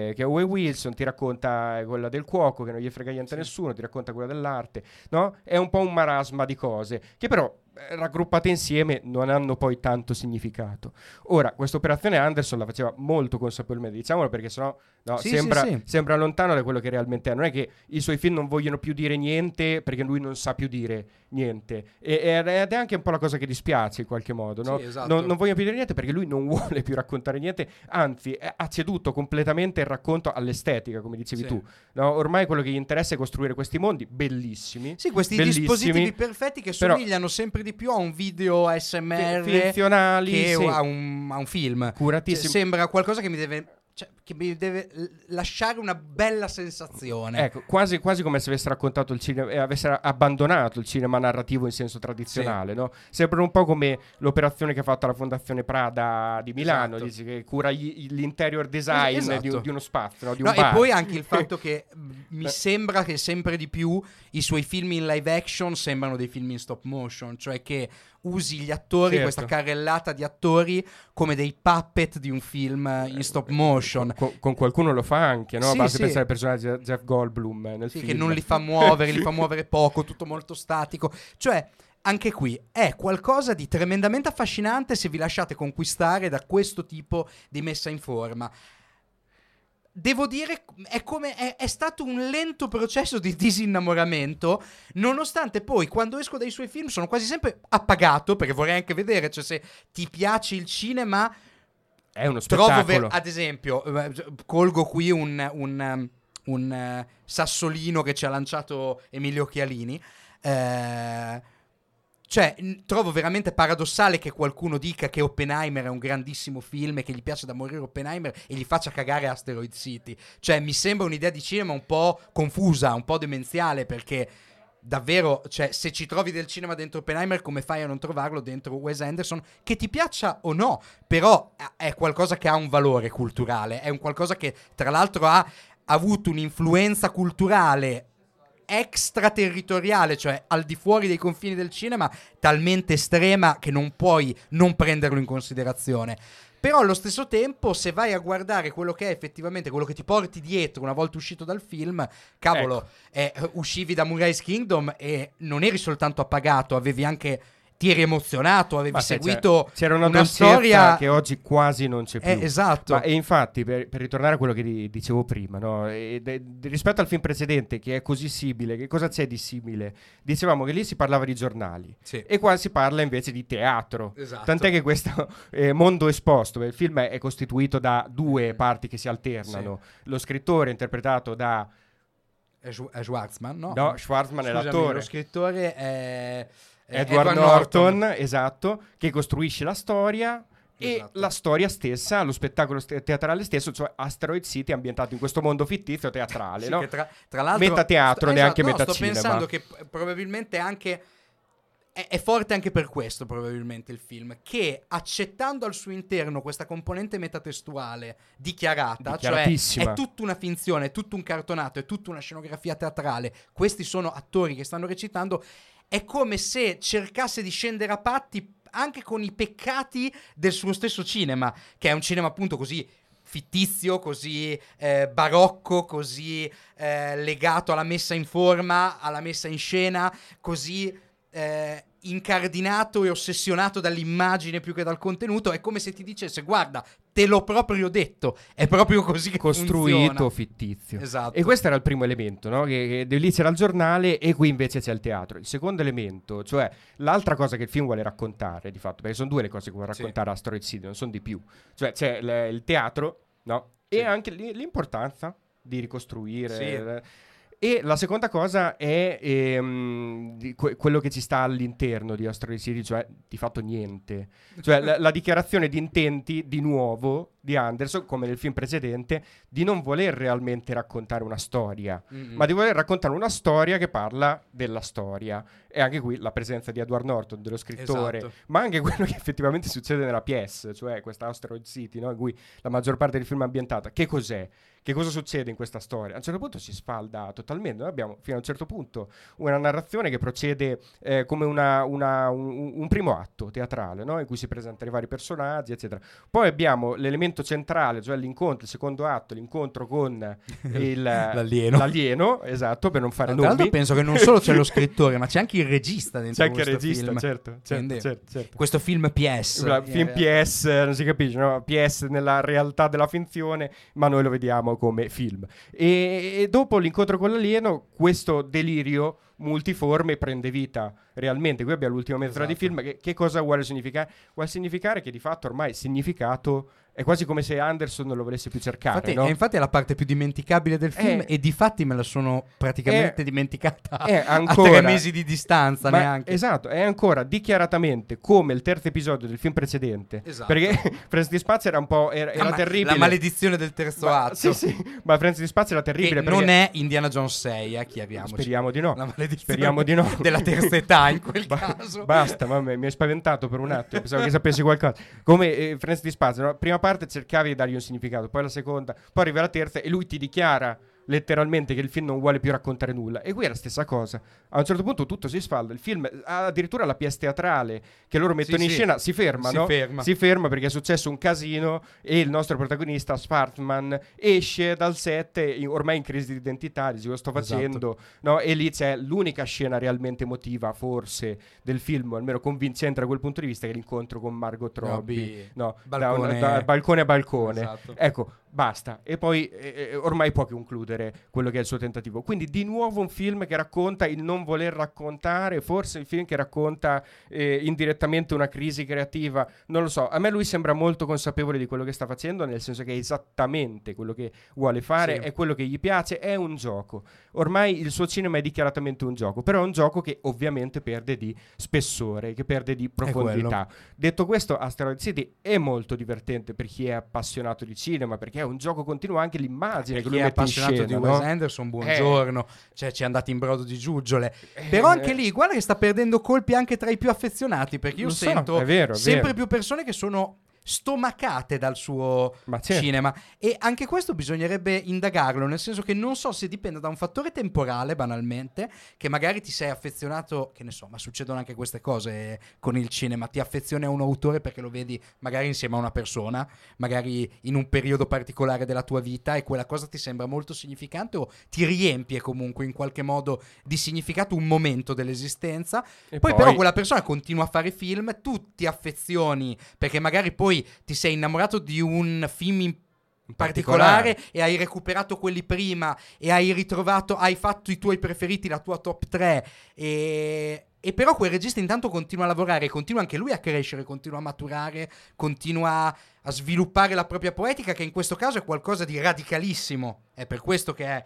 che è Owen Wilson, ti racconta quella del cuoco che non gli frega niente a nessuno, ti racconta quella dell'arte, no? È un po' un marasma di cose che però raggruppate insieme non hanno poi tanto significato. Ora, questa operazione Anderson la faceva molto consapevolmente, diciamolo, perché sennò sembra lontano da quello che realmente è. Non è che i suoi film non vogliono più dire niente perché lui non sa più dire niente, ed è anche un po' la cosa che dispiace in qualche modo, no? Sì, esatto. Non vogliono più dire niente perché lui non vuole più raccontare niente, anzi ha ceduto completamente il racconto all'estetica, come dicevi tu, no? Ormai quello che gli interessa è costruire questi mondi bellissimi, questi dispositivi perfetti che somigliano sempre di più a un video ASMR funzionali che a un film curatissimo, sembra qualcosa che mi deve lasciare una bella sensazione, ecco, quasi come se avesse raccontato il cinema e avesse abbandonato il cinema narrativo in senso tradizionale, no? Sembra un po' come l'operazione che ha fatto la Fondazione Prada di Milano, dice che cura l'interior design di uno spazio, no? Di un bar. E poi anche il fatto che mi sembra che sempre di più i suoi film in live action sembrano dei film in stop motion, cioè che usi gli attori, questa carrellata di attori, come dei puppet di un film in stop motion. Con qualcuno lo fa anche, no? Basta pensare al personaggio di Jeff Goldblum nel film, che non li fa muovere, li fa muovere poco, tutto molto statico. Cioè, anche qui è qualcosa di tremendamente affascinante se vi lasciate conquistare da questo tipo di messa in forma. Devo dire, è stato un lento processo di disinnamoramento, nonostante poi quando esco dai suoi film sono quasi sempre appagato, perché vorrei anche vedere, cioè, se ti piace il cinema è uno spettacolo. Ad esempio, colgo qui un sassolino che ci ha lanciato Emilio Chialini, cioè, trovo veramente paradossale che qualcuno dica che Oppenheimer è un grandissimo film e che gli piace da morire Oppenheimer e gli faccia cagare Asteroid City. Cioè, mi sembra un'idea di cinema un po' confusa, un po' demenziale, perché davvero, cioè, se ci trovi del cinema dentro Oppenheimer, come fai a non trovarlo dentro Wes Anderson? Che ti piaccia o no, però è qualcosa che ha un valore culturale, è un qualcosa che tra l'altro ha avuto un'influenza culturale extraterritoriale, cioè al di fuori dei confini del cinema, talmente estrema che non puoi non prenderlo in considerazione. Però allo stesso tempo, se vai a guardare quello che è effettivamente, quello che ti porti dietro una volta uscito dal film, cavolo, uscivi da Moonrise Kingdom e non eri soltanto appagato, avevi anche... ti eri emozionato, avevi seguito c'era una storia che oggi quasi non c'è più. Esatto. E infatti, per ritornare a quello che dicevo prima, no? Rispetto al film precedente, che è così simile, che cosa c'è di simile? Dicevamo che lì si parlava di giornali, e qua si parla invece di teatro. Esatto. Tant'è che questo mondo esposto, il film è costituito da due parti che si alternano. Lo scrittore interpretato da... È Schwarzman, no? No, Schwarzman è l'attore. Lo scrittore è... Edward Norton, esatto, che costruisce la storia, esatto, e la storia stessa, lo spettacolo teatrale stesso, cioè Asteroid City ambientato in questo mondo fittizio teatrale, no? Tra l'altro meta teatro, neanche meta cinema. Sto pensando che probabilmente anche è forte anche per questo, probabilmente, il film, che accettando al suo interno questa componente metatestuale dichiarata, cioè è tutta una finzione, è tutto un cartonato, è tutta una scenografia teatrale, questi sono attori che stanno recitando. È come se cercasse di scendere a patti anche con i peccati del suo stesso cinema, che è un cinema appunto così fittizio, così barocco, così legato alla messa in forma, alla messa in scena, così incardinato e ossessionato dall'immagine più che dal contenuto. È come se ti dicesse: guarda, te l'ho proprio detto, è proprio così che costruito, funziona. Fittizio. Esatto. E questo era il primo elemento, no? Che lì c'era il giornale e qui invece c'è il teatro. Il secondo elemento, cioè l'altra cosa che il film vuole raccontare, di fatto, perché sono due le cose che vuole raccontare Asteroid City, non sono di più, cioè c'è il teatro, no? E anche l'importanza di ricostruire... E la seconda cosa è quello che ci sta all'interno di Asteroid City, cioè di fatto niente. Cioè la dichiarazione di intenti, di nuovo, di Anderson, come nel film precedente, di non voler realmente raccontare una storia, ma di voler raccontare una storia che parla della storia. E anche qui la presenza di Edward Norton, dello scrittore, ma anche quello che effettivamente succede nella pièce, cioè questa Asteroid City, no? In cui la maggior parte del film è ambientata. Che cos'è? Che cosa succede in questa storia? A un certo punto si sfalda totalmente. Noi abbiamo fino a un certo punto una narrazione che procede come un primo atto teatrale, no? In cui si presentano i vari personaggi, eccetera. Poi abbiamo l'elemento l'elemento centrale, cioè l'incontro, il secondo atto, l'incontro con l'alieno, esatto, per non fare nomi. Tra l'altro penso che non solo c'è lo scrittore, ma c'è anche il regista dentro questo film. C'è anche il regista, certo. Questo film PS, non si capisce, no? PS nella realtà della finzione, ma noi lo vediamo come film. E dopo l'incontro con l'alieno, questo delirio multiforme prende vita realmente. Qui abbiamo l'ultima mezz'ora di film. Che cosa vuole significare? Vuole significare che di fatto ormai significato è quasi come se Anderson non lo volesse più cercare. Infatti è la parte più dimenticabile del film, e difatti me la sono praticamente dimenticata ancora, a 3 mesi di distanza neanche. Esatto, è ancora dichiaratamente come il terzo episodio del film precedente, esatto. Perché French Dispatch era un po' era terribile. La maledizione del terzo atto. Sì, ma French Dispatch era terribile. Perché non è Indiana Jones 6, chiariamoci. Speriamo di no. La maledizione della terza età in quel caso. Basta, mamma, mi hai spaventato per un attimo, pensavo che sapessi qualcosa. Come French Dispatch, no? Prima parte cercavi di dargli un significato, poi la seconda, poi arriva la terza e lui ti dichiara letteralmente che il film non vuole più raccontare nulla. E qui è la stessa cosa. A un certo punto tutto si sfalda, il film ha addirittura la pièce teatrale che loro mettono scena, si ferma perché è successo un casino e il nostro protagonista Schwarzman esce dal set ormai in crisi di identità, dice, lo sto facendo, no? E lì c'è l'unica scena realmente emotiva forse del film, almeno convincente da quel punto di vista, che è l'incontro con Margot Robbie, no? Da balcone a balcone, esatto. Ecco, basta. E poi ormai può concludere quello che è il suo tentativo. Quindi di nuovo un film che racconta il non voler raccontare, forse il film che racconta indirettamente una crisi creativa, non lo so. A me lui sembra molto consapevole di quello che sta facendo, nel senso che è esattamente quello che vuole fare, sì. È quello che gli piace, è un gioco. Ormai il suo cinema è dichiaratamente un gioco, però è un gioco che ovviamente perde di spessore, che perde di profondità. Detto questo, Asteroid City è molto divertente per chi è appassionato di cinema, perché è un gioco continuo, anche l'immagine che lui è appassionato scena, di Wes Anderson, buongiorno, cioè ci è andato in brodo di giuggiole, però anche lì guarda che sta perdendo colpi anche tra i più affezionati, perché io sento è vero. Più persone che sono stomacate dal suo cinema, e anche questo bisognerebbe indagarlo, nel senso che non so se dipenda da un fattore temporale, banalmente, che magari ti sei affezionato, che ne so, ma succedono anche queste cose con il cinema, ti affezioni a un autore perché lo vedi magari insieme a una persona, magari in un periodo particolare della tua vita, e quella cosa ti sembra molto significante o ti riempie comunque in qualche modo di significato un momento dell'esistenza, poi però quella persona continua a fare film, tu ti affezioni perché magari poi ti sei innamorato di un film in particolare e hai recuperato quelli prima e hai ritrovato, hai fatto i tuoi preferiti, la tua top 3 e però quel regista intanto continua a lavorare, continua anche lui a crescere, continua a maturare, continua a sviluppare la propria poetica, che in questo caso è qualcosa di radicalissimo. È per questo che è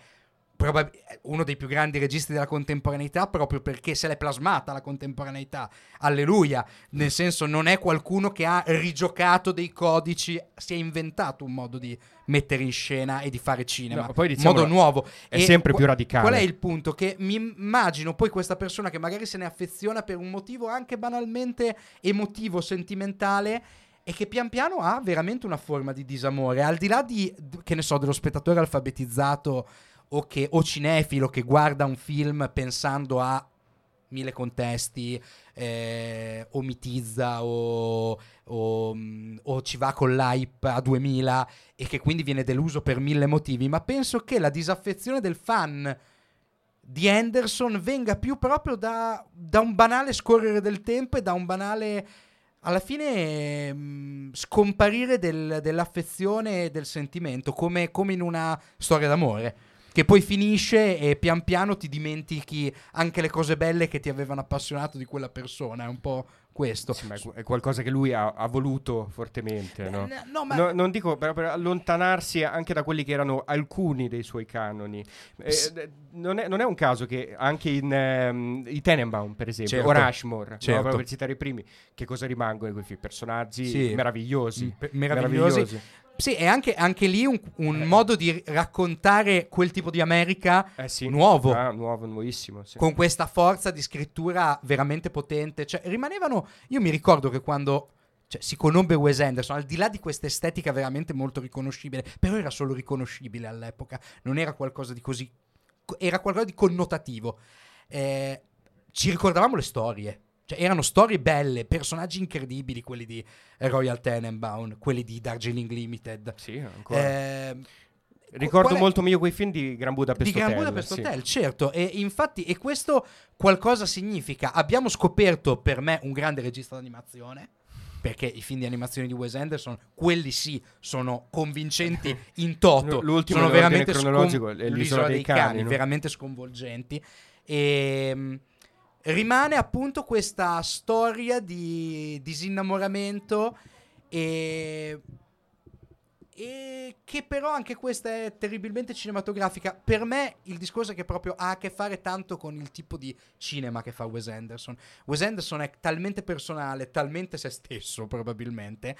uno dei più grandi registi della contemporaneità, proprio perché se l'è plasmata la contemporaneità, alleluia, nel senso non è qualcuno che ha rigiocato dei codici, si è inventato un modo di mettere in scena e di fare cinema, in modo nuovo, è sempre più radicale. Qual è il punto? Che mi immagino poi questa persona che magari se ne affeziona per un motivo anche banalmente emotivo, sentimentale, e che pian piano ha veramente una forma di disamore, al di là di, che ne so, dello spettatore alfabetizzato o cinefilo che guarda un film pensando a 1000 contesti, o mitizza o ci va con l'hype a 2000 e che quindi viene deluso per 1000 motivi, ma penso che la disaffezione del fan di Anderson venga più proprio da un banale scorrere del tempo e da un banale, alla fine, scomparire dell'affezione e del sentimento, come in una storia d'amore, che poi finisce e pian piano ti dimentichi anche le cose belle che ti avevano appassionato di quella persona. È un po' questo. Sì, ma è qualcosa che lui ha voluto fortemente, no? Non dico, però, per allontanarsi anche da quelli che erano alcuni dei suoi canoni. Non è un caso che anche in i Tenenbaum, per esempio, o Rushmore, no? Proprio per citare i primi, che cosa rimangono in quei film? Personaggi meravigliosi. Meravigliosi. Sì, è anche lì un modo di raccontare quel tipo di America nuovo. Nuovissimo. Sì. Con questa forza di scrittura veramente potente. Cioè, rimanevano. Io mi ricordo che quando si conobbe Wes Anderson, al di là di questa estetica veramente molto riconoscibile, però era solo riconoscibile all'epoca, non era qualcosa di così. Era qualcosa di connotativo. Ci ricordavamo le storie. Cioè, erano storie belle, personaggi incredibili, quelli di Royal Tenenbaum, quelli di Darjeeling Limited. Sì, ancora. Ricordo molto meglio quei film di Grand Budapest Hotel. Hotel, certo. E infatti, e questo qualcosa significa. Abbiamo scoperto, per me, un grande regista d'animazione, perché i film di animazione di Wes Anderson, quelli sì, sono convincenti in toto. L'ultimo sono veramente cronologico è l'Isola dei Cani, no? Veramente sconvolgenti. E rimane appunto questa storia di disinnamoramento e che però anche questa è terribilmente cinematografica. Per me il discorso è che proprio ha a che fare tanto con il tipo di cinema che fa Wes Anderson. Wes Anderson è talmente personale, talmente se stesso probabilmente,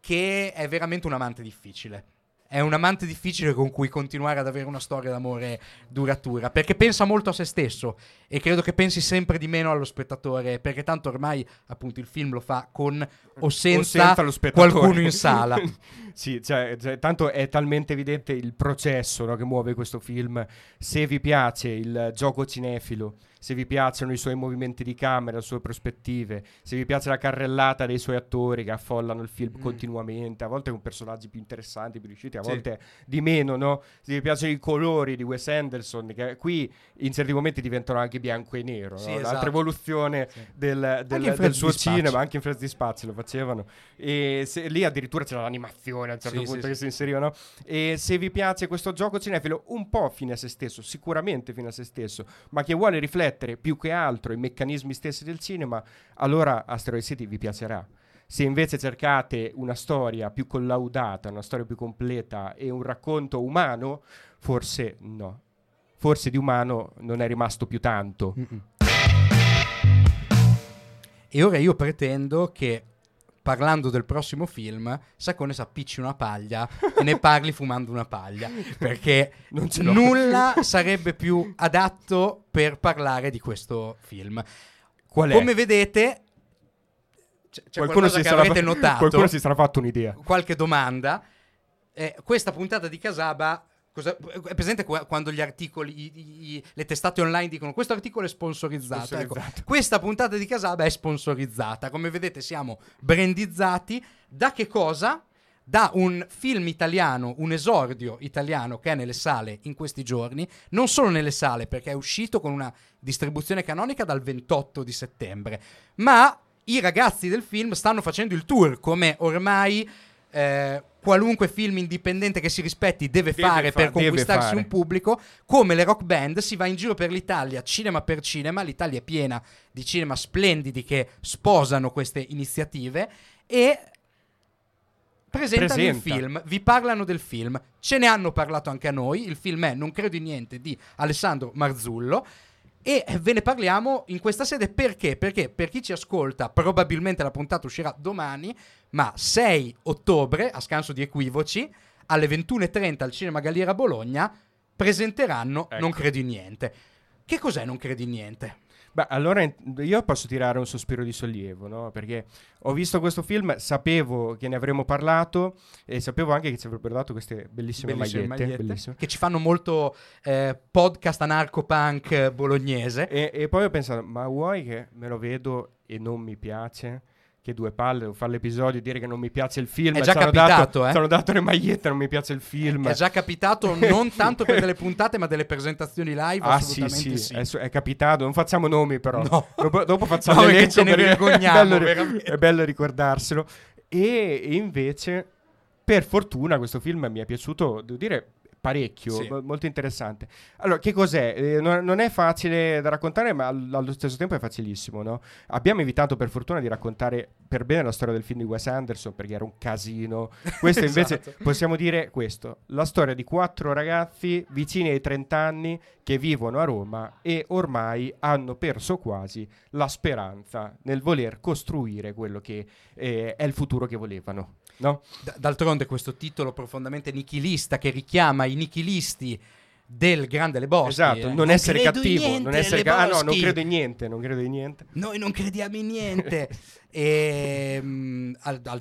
che è veramente un amante difficile. È un amante difficile con cui continuare ad avere una storia d'amore duratura, perché pensa molto a se stesso e credo che pensi sempre di meno allo spettatore, perché tanto ormai appunto il film lo fa con o senza lo spettatore, qualcuno in sala. Sì, cioè, tanto è talmente evidente il processo, no, che muove questo film. Se vi piace il gioco cinefilo, se vi piacciono i suoi movimenti di camera, le sue prospettive, se vi piace la carrellata dei suoi attori che affollano il film continuamente, a volte con personaggi più interessanti, più riusciti, a volte di meno, no? Se vi piacciono i colori di Wes Anderson, che qui in certi momenti diventano anche bianco e nero, no? Esatto. L'altra evoluzione del suo cinema, anche in French Dispatch lo facevano, e lì addirittura c'era l'animazione a un certo punto si inseriva, no? E se vi piace questo gioco cinefilo un po' fine a se stesso, sicuramente fine a se stesso, ma che vuole riflettere più che altro i meccanismi stessi del cinema, allora Asteroid City vi piacerà. Se invece cercate una storia più collaudata, una storia più completa e un racconto umano, forse no. Forse di umano non è rimasto più tanto. Mm-mm. E ora io pretendo che, parlando del prossimo film, Saccone s'appicci una paglia e ne parli fumando una paglia, perché nulla sarebbe più adatto per parlare di questo film. Qual è? Come vedete, c'è qualcosa che avrete notato. Qualcuno si sarà fatto un'idea. Qualche domanda. Questa puntata di Casaba... è presente quando gli articoli, le testate online dicono questo articolo è sponsorizzato. Ecco, questa puntata di Casaba è sponsorizzata. Come vedete siamo brandizzati. Da che cosa? Da un film italiano, un esordio italiano che è nelle sale in questi giorni. Non solo nelle sale, perché è uscito con una distribuzione canonica dal 28 di settembre. Ma i ragazzi del film stanno facendo il tour, come ormai... qualunque film indipendente che si rispetti deve fare per conquistarsi un pubblico, come le rock band. Si va in giro per l'Italia, cinema per cinema. L'Italia è piena di cinema splendidi che sposano queste iniziative e presentano il film, vi parlano del film, ce ne hanno parlato anche a noi. Il film è Non Credo In Niente di Alessandro Marzullo e ve ne parliamo in questa sede. Perché? Perché per chi ci ascolta probabilmente la puntata uscirà domani, ma 6 ottobre, a scanso di equivoci, alle 21:30 al Cinema Galliera Bologna presenteranno Non Credo In Niente. Che cos'è Non Credo In Niente? Beh, allora io posso tirare un sospiro di sollievo, no? Perché ho visto questo film, sapevo che ne avremmo parlato e sapevo anche che ci avrebbero dato queste bellissime magliette. Bellissime. Che ci fanno molto podcast anarco-punk bolognese. E poi ho pensato, ma vuoi che me lo vedo e non mi piace? Che due palle, devo fare l'episodio e dire che non mi piace il film. È già capitato, eh? Ci hanno dato le magliette, non mi piace il film. È già capitato, non tanto per delle puntate, ma delle presentazioni live, assolutamente sì. È capitato, non facciamo nomi però. No. Dopo facciamo le elenco, perché ce ne vergogniamo. È bello ricordarselo. E invece, per fortuna, questo film mi è piaciuto, devo dire... parecchio, molto interessante. Allora, che cos'è? Non è facile da raccontare, ma allo stesso tempo è facilissimo, no? Abbiamo evitato per fortuna di raccontare per bene la storia del film di Wes Anderson, perché era un casino. Questo invece possiamo dire questo: la storia di 4 ragazzi vicini ai 30 anni che vivono a Roma e ormai hanno perso quasi la speranza nel voler costruire quello che è il futuro che volevano, no? D'altronde questo titolo profondamente nichilista che richiama i nichilisti del grande Lebowski. Esatto, non essere cattivo, non essere non credo in niente, non credo in niente. Noi non crediamo in niente. Al di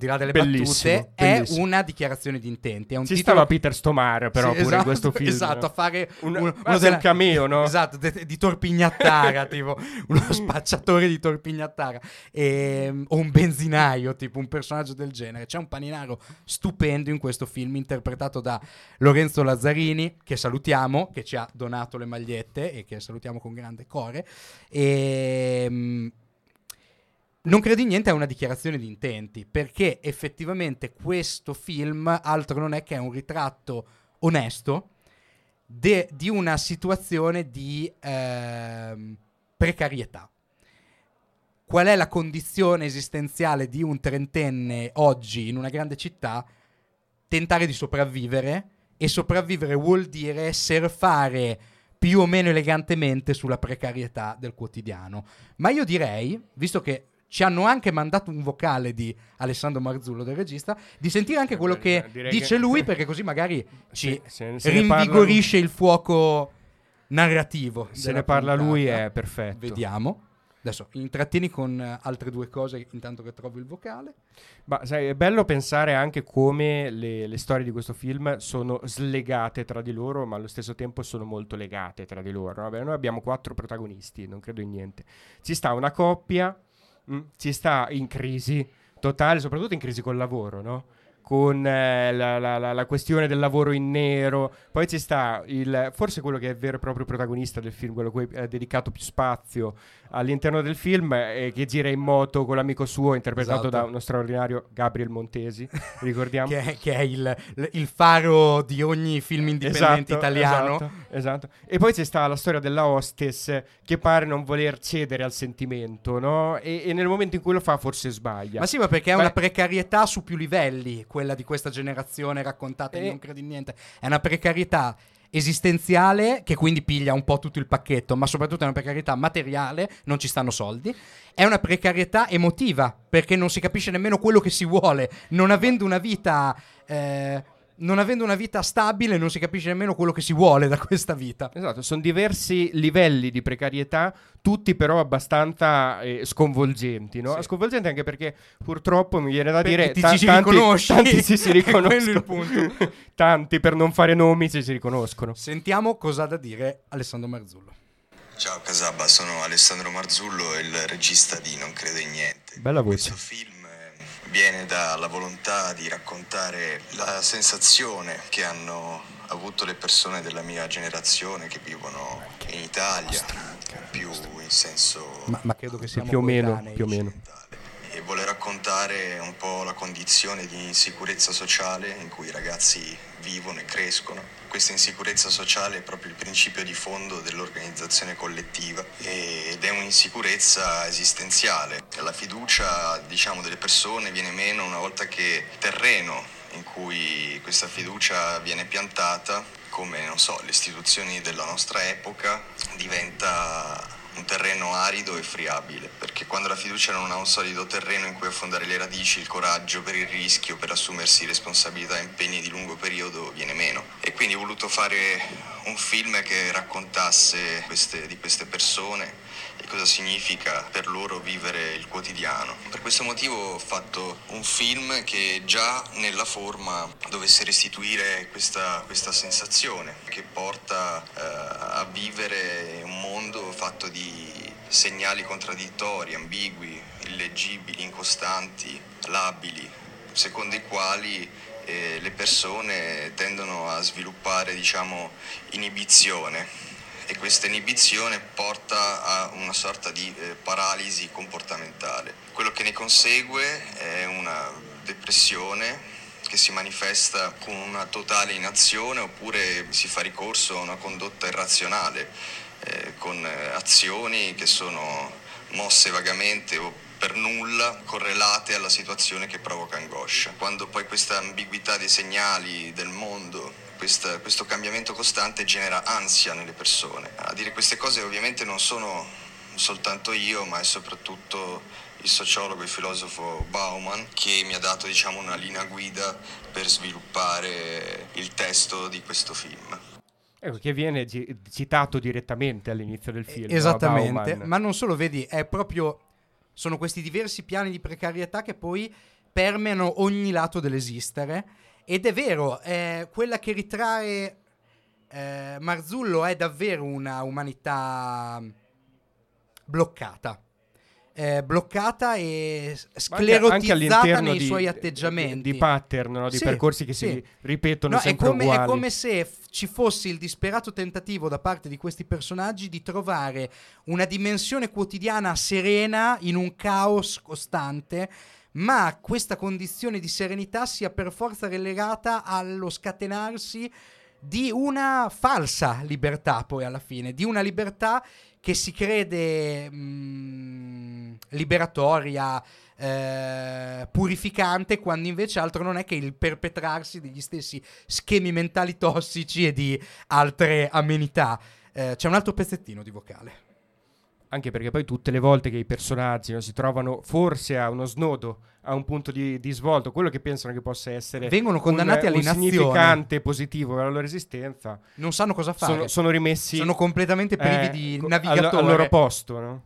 là delle battute, bellissimo. È una dichiarazione di intenti. Ci stava Peter Stomare, però, sì, pure in questo film. Esatto, a fare uno cameo, no? Esatto, di Torpignattara, tipo uno spacciatore di Torpignattara, o un benzinaio, tipo un personaggio del genere. C'è un paninaro stupendo in questo film, interpretato da Lorenzo Lazzarini, che salutiamo, che ci ha donato le magliette e che salutiamo con grande cuore. Non credo in niente è una dichiarazione di intenti, perché effettivamente questo film altro non è che è un ritratto onesto di una situazione di precarietà. Qual è la condizione esistenziale di un trentenne oggi in una grande città? Tentare di sopravvivere. E sopravvivere vuol dire surfare più o meno elegantemente sulla precarietà del quotidiano. Ma io direi, visto che ci hanno anche mandato un vocale di Alessandro Marzullo, del regista, di sentire anche quello che dice lui, perché così magari ci rinvigorisce il fuoco narrativo. Se ne parla puntata. Lui è perfetto. Vediamo. Adesso intrattieni con altre due cose intanto che trovo il vocale. Ma sai, è bello pensare anche come le storie di questo film sono slegate tra di loro, ma allo stesso tempo sono molto legate tra di loro. Vabbè, noi abbiamo 4 protagonisti, non credo in niente. Ci sta una coppia, ci sta in crisi totale, soprattutto in crisi col lavoro, no? Con la questione del lavoro in nero. Poi ci sta forse quello che è il vero e proprio protagonista del film, quello cui è dedicato più spazio all'interno del film, che gira in moto con l'amico suo, interpretato esatto. da uno straordinario Gabriel Montesi, ricordiamo che è il faro di ogni film indipendente esatto, italiano esatto. E poi ci sta la storia della hostess che pare non voler cedere al sentimento, no? E nel momento in cui lo fa forse sbaglia. Ma sì, ma perché è una precarietà su più livelli, quella di questa generazione raccontata in Non Credo in Niente. È una precarietà esistenziale che quindi piglia un po' tutto il pacchetto, ma soprattutto è una precarietà materiale, non ci stanno soldi. È una precarietà emotiva, perché non si capisce nemmeno quello che si vuole, non avendo una vita stabile, non si capisce nemmeno quello che si vuole da questa vita. Esatto, sono diversi livelli di precarietà, tutti però abbastanza sconvolgenti, no? Sì. Sconvolgenti anche perché purtroppo mi viene da dire tanti si riconoscono. Quello il punto. Tanti, per non fare nomi, si riconoscono. Sentiamo cosa ha da dire Alessandro Marzullo. Ciao Casabba, sono Alessandro Marzullo, il regista di Non Credo in Niente. Bella voce. Questo film viene dalla volontà di raccontare la sensazione che hanno avuto le persone della mia generazione che vivono in Italia, più in senso... Ma credo che sia più o meno. E vuole raccontare un po' la condizione di insicurezza sociale in cui i ragazzi vivono e crescono. Questa insicurezza sociale è proprio il principio di fondo dell'organizzazione collettiva ed è un'insicurezza esistenziale. La fiducia, diciamo, delle persone viene meno una volta che il terreno in cui questa fiducia viene piantata, come non so, le istituzioni della nostra epoca, diventa un terreno arido e friabile, perché quando la fiducia non ha un solido terreno in cui affondare le radici, il coraggio per il rischio, per assumersi responsabilità e impegni di lungo periodo viene meno. E quindi ho voluto fare un film che raccontasse di queste persone e cosa significa per loro vivere il quotidiano. Per questo motivo ho fatto un film che già nella forma dovesse restituire questa sensazione che porta a vivere un mondo fatto di segnali contraddittori, ambigui, illeggibili, incostanti, labili, secondo i quali le persone tendono a sviluppare, diciamo, inibizione. E questa inibizione porta a una sorta di paralisi comportamentale. Quello che ne consegue è una depressione che si manifesta con una totale inazione, oppure si fa ricorso a una condotta irrazionale, con azioni che sono mosse vagamente o per nulla correlate alla situazione che provoca angoscia. Quando poi questa ambiguità dei segnali del mondo, questo cambiamento costante genera ansia nelle persone. A dire queste cose ovviamente non sono soltanto io, ma è soprattutto il sociologo e filosofo Bauman, che mi ha dato, diciamo, una linea guida per sviluppare il testo di questo film. Ecco, che viene citato direttamente all'inizio del film. Esattamente, ma non solo, vedi, è proprio, sono questi diversi piani di precarietà che poi permeano ogni lato dell'esistere. Ed è vero, quella che ritrae Marzullo è davvero una umanità bloccata. Bloccata e sclerotizzata anche nei suoi atteggiamenti, di pattern, no? Di sì, percorsi che sì, si ripetono, no, sempre uguali. È come se ci fosse il disperato tentativo da parte di questi personaggi di trovare una dimensione quotidiana serena in un caos costante, ma questa condizione di serenità sia per forza relegata allo scatenarsi di una falsa libertà, poi alla fine, di una libertà che si crede liberatoria, purificante, quando invece altro non è che il perpetrarsi degli stessi schemi mentali tossici e di altre amenità. C'è un altro pezzettino di vocale. Anche perché poi tutte le volte che i personaggi, no, si trovano forse a uno snodo, a un punto di svolto, quello che pensano che possa essere, vengono condannati all'inazione, un significante positivo per la loro esistenza, non sanno cosa fare, sono rimessi, sono completamente privi di navigatore al loro posto, no?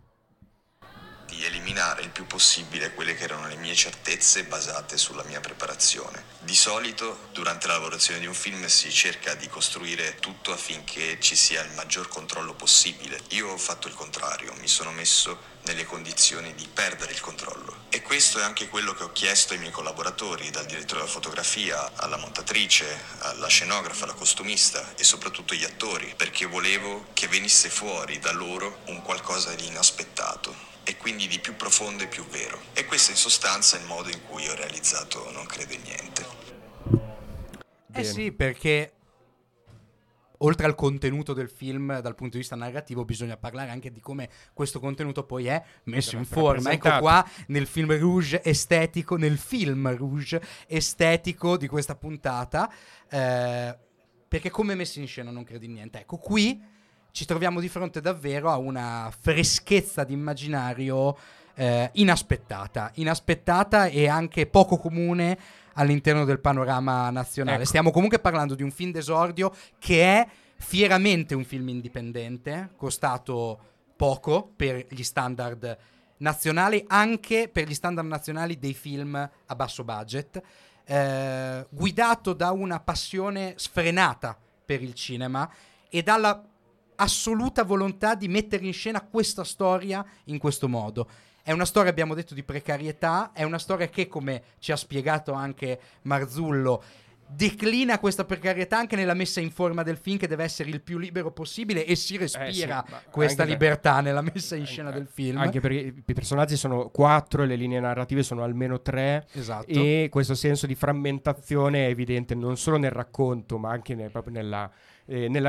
Di eliminare il più possibile quelle che erano le mie certezze basate sulla mia preparazione. Di solito durante la lavorazione di un film si cerca di costruire tutto affinché ci sia il maggior controllo possibile. Io ho fatto il contrario, mi sono messo nelle condizioni di perdere il controllo, e questo è anche quello che ho chiesto ai miei collaboratori, dal direttore della fotografia alla montatrice, alla scenografa, alla costumista e soprattutto agli attori, perché volevo che venisse fuori da loro un qualcosa di inaspettato e quindi di più profondo e più vero. E questo in sostanza è il modo in cui ho realizzato Non Credo In Niente. Eh sì, perché oltre al contenuto del film dal punto di vista narrativo bisogna parlare anche di come questo contenuto poi è messo in forma. Ecco qua nel film rouge estetico di questa puntata, perché come è messo in scena Non Credo In Niente. Ecco, qui ci troviamo di fronte davvero a una freschezza di immaginario inaspettata e anche poco comune all'interno del panorama nazionale. Ecco. Stiamo comunque parlando di un film d'esordio che è fieramente un film indipendente, costato poco per gli standard nazionali, anche per gli standard nazionali dei film a basso budget, guidato da una passione sfrenata per il cinema e dalla assoluta volontà di mettere in scena questa storia in questo modo. È una storia, abbiamo detto, di precarietà, è una storia che, come ci ha spiegato anche Marzullo, declina questa precarietà anche nella messa in forma del film, che deve essere il più libero possibile, e si respira questa libertà nella messa in scena del film, anche perché i personaggi sono 4 e le linee narrative sono almeno 3. Esatto. E questo senso di frammentazione è evidente non solo nel racconto, ma anche proprio nella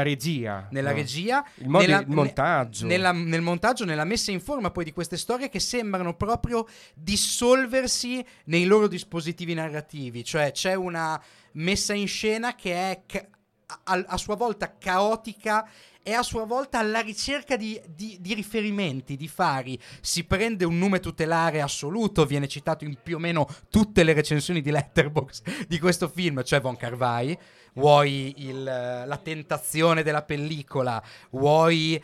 regia, no? Regia, il montaggio, nel montaggio, nella messa in forma poi di queste storie che sembrano proprio dissolversi nei loro dispositivi narrativi. Cioè c'è una messa in scena che è a sua volta caotica e a sua volta alla ricerca di riferimenti, di fari. Si prende un nome tutelare assoluto, viene citato in più o meno tutte le recensioni di Letterboxd di questo film, cioè Wong Kar-wai. Vuoi la tentazione della pellicola, vuoi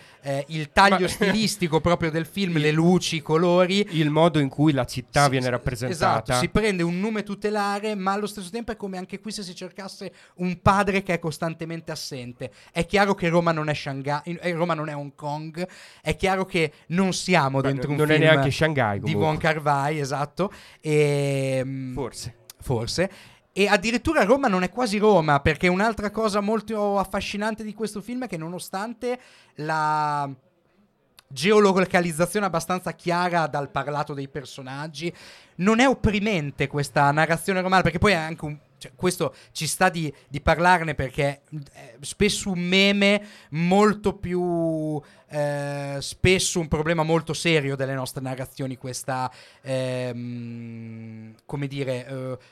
il taglio stilistico proprio del film, le luci, i colori, il modo in cui la città viene rappresentata. Esatto, si prende un nome tutelare, ma allo stesso tempo è come anche qui se si cercasse un padre che è costantemente assente. È chiaro che Roma non è Shanghai, Roma non è Hong Kong, è chiaro che non siamo dentro un film, non è neanche Shanghai comunque, di Wong Kar-wai, esatto, e forse. E addirittura Roma non è quasi Roma, perché un'altra cosa molto affascinante di questo film è che, nonostante la geolocalizzazione abbastanza chiara dal parlato dei personaggi, non è opprimente questa narrazione romana, perché poi è anche questo ci sta di parlarne, perché è spesso un meme, molto più spesso un problema molto serio delle nostre narrazioni, questa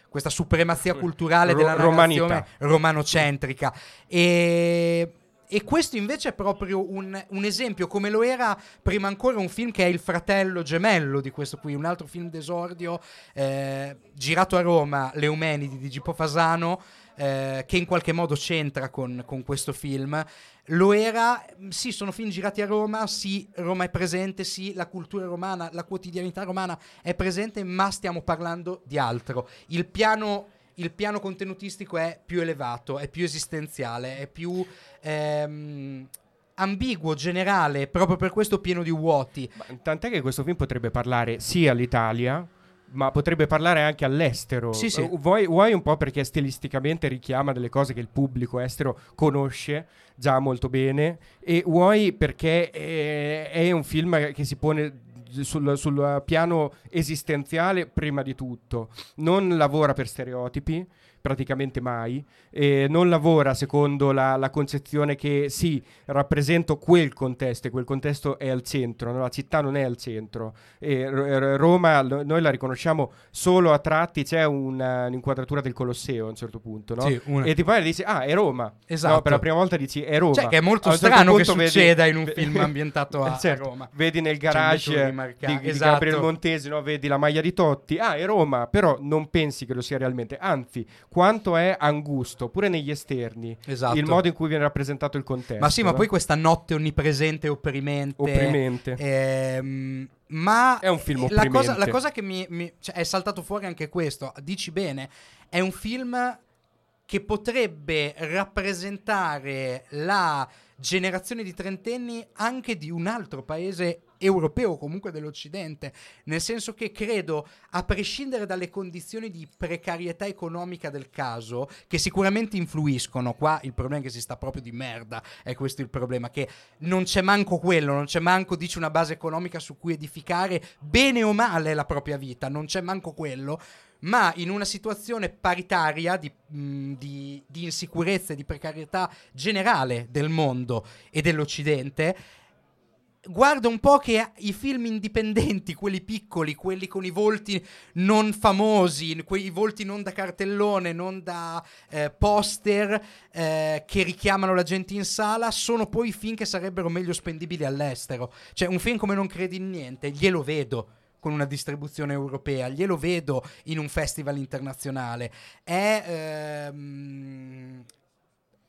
questa supremazia culturale della narrazione romanocentrica. E E questo invece è proprio un esempio, come lo era prima ancora un film che è il fratello gemello di questo qui, un altro film d'esordio girato a Roma, Le Eumenidi di Gipo Fasano, che in qualche modo c'entra con questo film. Lo era, sì, sono film girati a Roma, sì, Roma è presente, sì, la cultura romana, la quotidianità romana è presente, ma stiamo parlando di altro. Il piano contenutistico è più elevato, è più esistenziale, è più ambiguo, generale, proprio per questo pieno di vuoti. Ma tant'è che questo film potrebbe parlare sì all'Italia, ma potrebbe parlare anche all'estero. Sì, sì. Vuoi un po' perché stilisticamente richiama delle cose che il pubblico estero conosce già molto bene, e vuoi perché è un film che si pone sul piano esistenziale prima di tutto. Non lavora per stereotipi praticamente mai, non lavora secondo la concezione che sì, rappresento quel contesto e quel contesto è al centro, no? La città non è al centro, Roma noi la riconosciamo solo a tratti, c'è un'inquadratura del Colosseo a un certo punto, no? Sì, e ti pare, dici ah, è Roma, esatto. No, per la prima volta dici è Roma, cioè che è molto strano che succeda in un film ambientato a, certo, a Roma, vedi nel garage di Gabriel Montesi, no? Vedi la maglia di Totti, ah è Roma, però non pensi che lo sia realmente, anzi quanto è angusto, pure negli esterni, esatto, il modo in cui viene rappresentato il contesto. Ma sì, no? Ma poi questa notte onnipresente, opprimente. Ma è un film opprimente. La cosa che cioè, è saltato fuori anche questo, dici bene, è un film che potrebbe rappresentare la generazione di trentenni anche di un altro paese europeo, comunque dell'Occidente, nel senso che credo, a prescindere dalle condizioni di precarietà economica del caso, che sicuramente influiscono, qua il problema è che si sta proprio di merda, è questo il problema, che non c'è manco quello, non c'è manco, dice, una base economica su cui edificare bene o male la propria vita, non c'è manco quello, ma in una situazione paritaria di insicurezza e di precarietà generale del mondo e dell'Occidente, guarda un po' che i film indipendenti, quelli piccoli, quelli con i volti non famosi, quei volti non da cartellone, non da poster, che richiamano la gente in sala, sono poi film che sarebbero meglio spendibili all'estero. Cioè un film come Non Credi In Niente glielo vedo con una distribuzione europea, glielo vedo in un festival internazionale.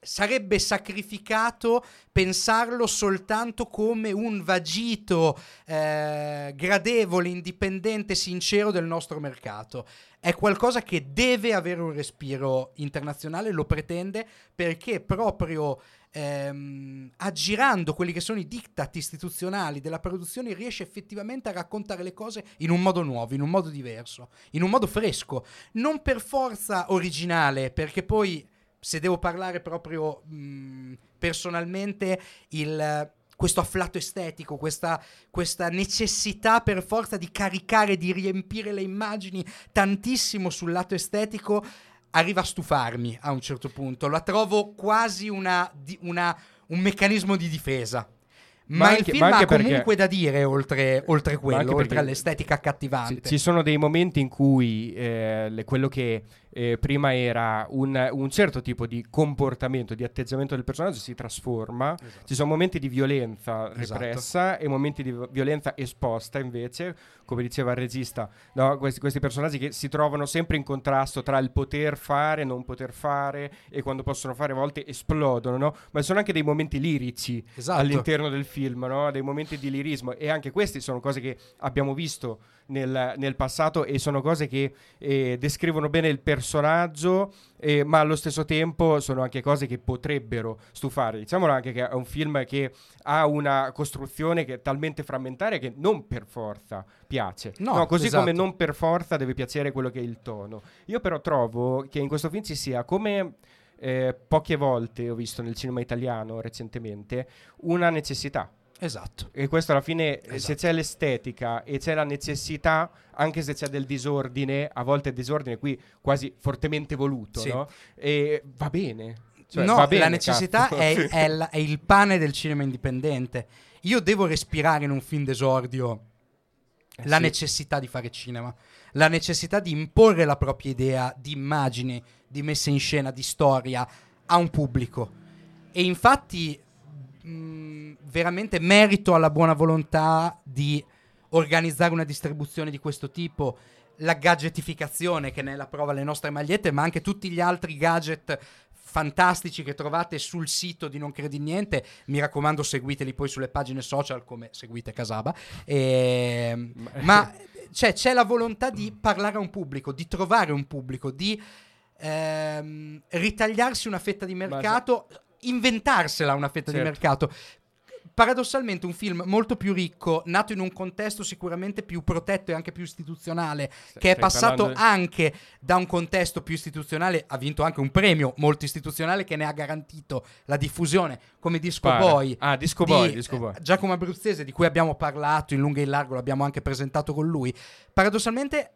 Sarebbe sacrificato pensarlo soltanto come un vagito gradevole, indipendente, sincero del nostro mercato. È qualcosa che deve avere un respiro internazionale, lo pretende, perché proprio aggirando quelli che sono i diktat istituzionali della produzione riesce effettivamente a raccontare le cose in un modo nuovo, in un modo diverso, in un modo fresco, non per forza originale, perché poi, se devo parlare proprio personalmente, questo afflato estetico, questa necessità per forza di caricare, di riempire le immagini tantissimo sul lato estetico, arriva a stufarmi a un certo punto. La trovo quasi un meccanismo di difesa. Ma il film ha comunque da dire oltre quello, oltre all'estetica accattivante. Ci sono dei momenti in cui quello che prima era un certo tipo di comportamento, di atteggiamento del personaggio si trasforma. Esatto. Ci sono momenti di violenza repressa, esatto, e momenti di violenza esposta invece, come diceva il regista, no? Questi personaggi che si trovano sempre in contrasto tra il poter fare, non poter fare, e quando possono fare a volte esplodono, no? Ma sono anche dei momenti lirici, esatto, all'interno del film, no? Dei momenti di lirismo, e anche queste sono cose che abbiamo visto nel passato, e sono cose che descrivono bene il personaggio, ma allo stesso tempo sono anche cose che potrebbero stufare. Diciamolo anche che è un film che ha una costruzione che è talmente frammentaria che non per forza piace, no, così, esatto, come non per forza deve piacere quello che è il tono. Io però trovo che in questo film ci sia, come poche volte ho visto nel cinema italiano recentemente, una necessità. Esatto. E questo alla fine, esatto, se c'è l'estetica e c'è la necessità, anche se c'è del disordine, a volte il disordine qui quasi fortemente voluto, sì, no? E va bene. Cioè, no, va bene, la necessità è il pane del cinema indipendente. Io devo respirare in un film d'esordio la, sì, necessità di fare cinema, la necessità di imporre la propria idea di immagine, di messa in scena, di storia a un pubblico. E infatti veramente merito alla buona volontà di organizzare una distribuzione di questo tipo, la gadgetificazione che ne è la prova le nostre magliette, ma anche tutti gli altri gadget fantastici che trovate sul sito di Non Credi in Niente. Mi raccomando, seguiteli poi sulle pagine social come seguite Casaba. Ma cioè, c'è la volontà di parlare a un pubblico, di trovare un pubblico, di ritagliarsi una fetta di mercato, inventarsela una fetta di mercato. Paradossalmente un film molto più ricco, nato in un contesto sicuramente più protetto e anche più istituzionale, che è passato anche da un contesto più istituzionale, ha vinto anche un premio molto istituzionale che ne ha garantito la diffusione, come Disco Boy. Giacomo Abruzzese, di cui abbiamo parlato in lungo e in largo, l'abbiamo anche presentato con lui. Paradossalmente,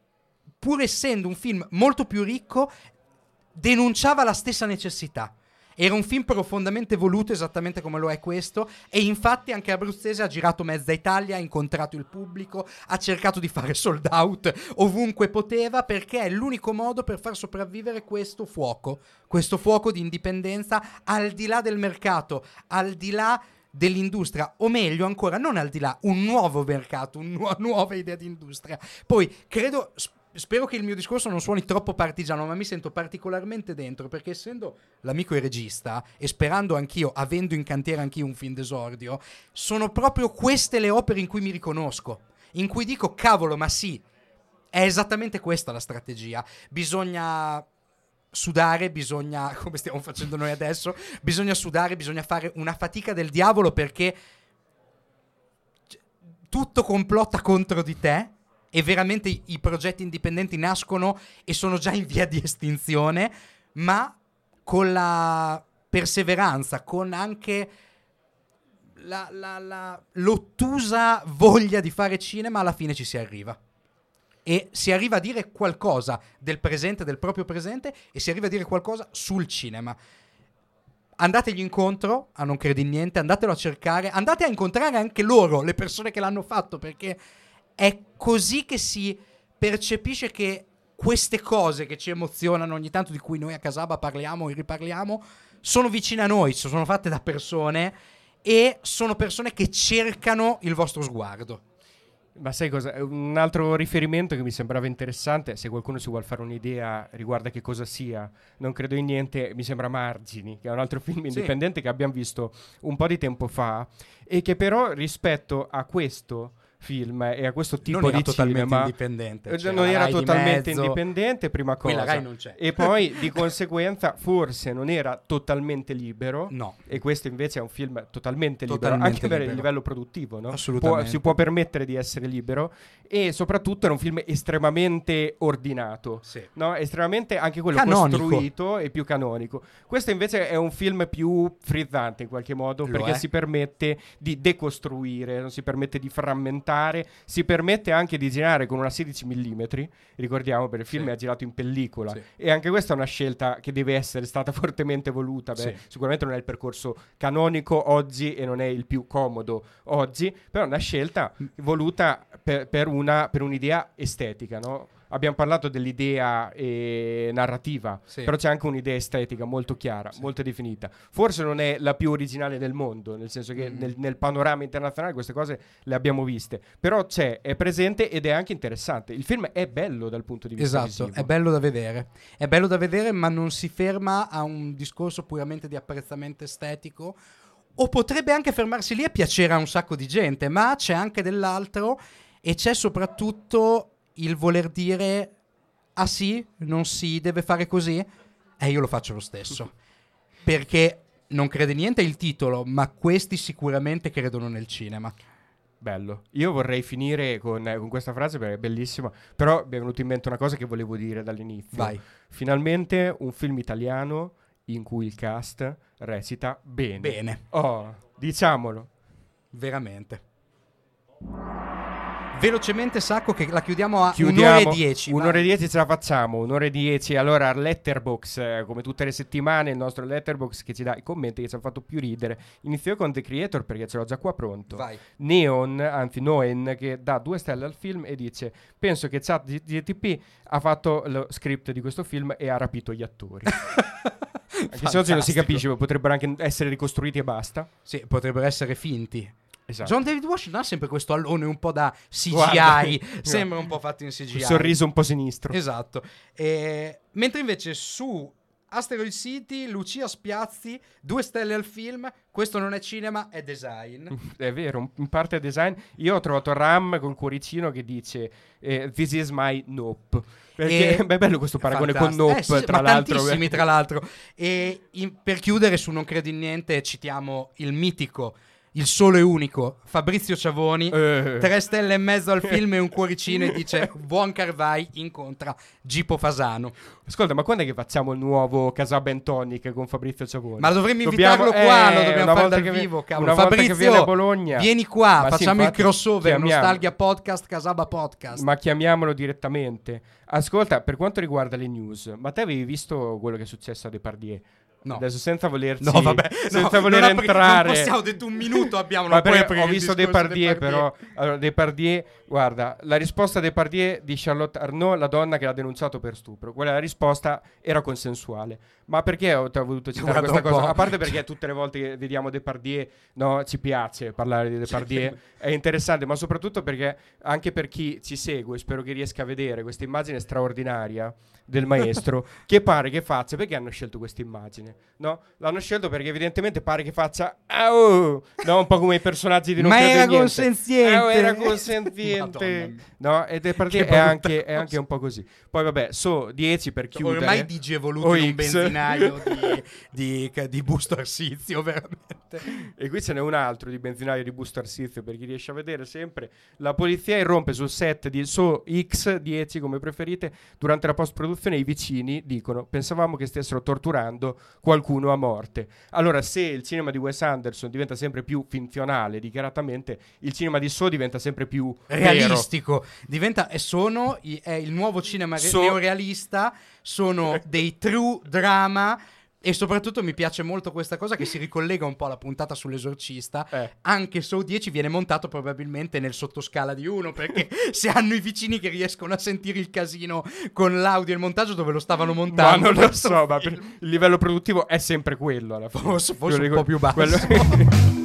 pur essendo un film molto più ricco, denunciava la stessa necessità. Era un film profondamente voluto, esattamente come lo è questo, e infatti anche Abruzzese ha girato mezza Italia, ha incontrato il pubblico, ha cercato di fare sold out ovunque poteva, perché è l'unico modo per far sopravvivere questo fuoco di indipendenza, al di là del mercato, al di là dell'industria, o meglio ancora, non al di là, un nuovo mercato, una nuova idea di industria. Poi credo... Spero che il mio discorso non suoni troppo partigiano, ma mi sento particolarmente dentro, perché essendo l'amico e regista, e sperando anch'io, avendo in cantiere anch'io un film d'esordio, sono proprio queste le opere in cui mi riconosco, in cui dico, cavolo, ma sì, è esattamente questa la strategia. Bisogna sudare, bisogna, come stiamo facendo noi adesso, bisogna sudare, bisogna fare una fatica del diavolo, perché tutto complotta contro di te. E veramente i progetti indipendenti nascono e sono già in via di estinzione, ma con la perseveranza, con anche l'ottusa voglia di fare cinema, alla fine ci si arriva. E si arriva a dire qualcosa del presente, del proprio presente, e si arriva a dire qualcosa sul cinema. Andategli incontro a Non Credi in Niente, andatelo a cercare, andate a incontrare anche loro, le persone che l'hanno fatto, perché... è così che si percepisce che queste cose che ci emozionano ogni tanto, di cui noi a Casaba parliamo e riparliamo, sono vicine a noi, sono fatte da persone e sono persone che cercano il vostro sguardo. Ma sai cosa? Un altro riferimento che mi sembrava interessante, se qualcuno si vuole fare un'idea riguardo a che cosa sia Non Credo in Niente, mi sembra Margini, che è un altro film indipendente che abbiamo visto un po' di tempo fa, e che però rispetto a questo film e a questo tipo di cinema non era totalmente indipendente, prima cosa, e poi di conseguenza forse non era totalmente libero, no, e questo invece è un film totalmente libero, anche per il livello produttivo, no? Assolutamente. Si può permettere di essere libero, e soprattutto era un film estremamente ordinato, no? Estremamente, anche quello canonico, costruito e più canonico. Questo invece è un film più frizzante in qualche modo, perché si permette di decostruire, non si permette di frammentare, si permette anche di girare con una 16 mm, ricordiamo, per il film è girato in pellicola, e anche questa è una scelta che deve essere stata fortemente voluta. Sicuramente non è il percorso canonico oggi e non è il più comodo oggi, però è una scelta voluta per un'idea estetica, no? Abbiamo parlato dell'idea narrativa, però c'è anche un'idea estetica molto chiara, molto definita. Forse non è la più originale del mondo, nel senso che nel panorama internazionale queste cose le abbiamo viste, però c'è, è presente ed è anche interessante. Il film è bello dal punto di vista visivo. Esatto, è bello da vedere, ma non si ferma a un discorso puramente di apprezzamento estetico, o potrebbe anche fermarsi lì e piacere a un sacco di gente, ma c'è anche dell'altro, e c'è soprattutto... il voler dire, ah sì, non si deve fare così, io lo faccio lo stesso, perché Non Crede in Niente il titolo, ma questi sicuramente credono nel cinema. Bello. Io vorrei finire con questa frase perché è bellissima, però mi è venuta in mente una cosa che volevo dire dall'inizio. Vai. Finalmente un film italiano in cui il cast recita bene. Bene. Oh, diciamolo. Veramente. velocemente, Sacco, che la chiudiamo a un'ora e 10. Un'ora e 10 ce la facciamo, Allora, Letterboxd, come tutte le settimane, il nostro Letterboxd che ci dà i commenti che ci hanno fatto più ridere. Inizio con The Creator perché ce l'ho già qua pronto. Vai. Noen, che dà 2 stelle al film e dice: penso che ChatGPT ha fatto lo script di questo film e ha rapito gli attori. Anche se oggi non si capisce, potrebbero anche essere ricostruiti e basta. Sì, potrebbero essere finti. Esatto. John David Washington ha sempre questo allone un po' da CGI. Sembra un po' fatto in CGI, un sorriso un po' sinistro. Esatto. Mentre invece su Asteroid City, Lucia Spiazzi, 2 stelle al film. Questo non è cinema, è design. È vero, in parte è design. Io ho trovato Ram col cuoricino che dice "This is my nope". Perché è bello questo paragone con Nope, sì, tra l'altro. Tantissimi, tra l'altro. E per chiudere su Non Credo In Niente citiamo il mitico, il solo e unico Fabrizio Ciavoni, 3 stelle e mezzo al film e un cuoricino, e dice: Wong Kar-wai incontra Gipo Fasano. Ascolta, ma quando è che facciamo il nuovo Casabentonic con Fabrizio Ciavoni? Ma dovremmo invitarlo qua, lo dobbiamo fare dal vivo, cavolo. Fabrizio, viene a Bologna, vieni qua, ma facciamo il crossover, Nostalgia Podcast, Casaba Podcast. Ma chiamiamolo direttamente. Ascolta, per quanto riguarda le news, ma te avevi visto quello che è successo a Depardieu? No. Adesso senza volerci, no, vabbè, senza voler entrare, non possiamo, ho detto un minuto abbiamo. Vabbè, ho visto Depardieu, però allora, Depardieu, guarda, la risposta a Depardieu di Charlotte Arnault, la donna che l'ha denunciato per stupro, quella risposta era consensuale. Ma perché ho voluto citare questa cosa? A parte perché tutte le volte che vediamo Depardieu, no, ci piace parlare di Depardieu, è interessante, ma soprattutto perché anche per chi ci segue, spero che riesca a vedere questa immagine straordinaria del maestro che pare che faccia, perché hanno scelto questa immagine? No, l'hanno scelto perché evidentemente pare che faccia no, un po' come i personaggi di Non Credo In Niente. Ma era consenziente. Era consenziente. No, ed è anche un po' così. Poi vabbè, so 10 per chiudere. Ormai digi evoluti un benzinaio di Busto Arsizio, veramente. E qui ce n'è un altro di benzinaio di Busto Arsizio, per chi riesce a vedere sempre. La polizia irrompe sul set di So X, 10 come preferite. Durante la post-produzione i vicini dicono: pensavamo che stessero torturando qualcuno a morte. Allora, se il cinema di Wes Anderson diventa sempre più finzionale, dichiaratamente, il cinema di So diventa sempre più realistico. Vero. Diventa, è il nuovo cinema neorealista, sono dei true drama. E soprattutto mi piace molto questa cosa che si ricollega un po' alla puntata sull'esorcista. Anche So 10 viene montato probabilmente nel sottoscala di 1, perché se hanno i vicini che riescono a sentire il casino con l'audio e il montaggio dove lo stavano montando. Ma non lo so, ma il livello produttivo è sempre quello alla fine. Forse un po' più basso.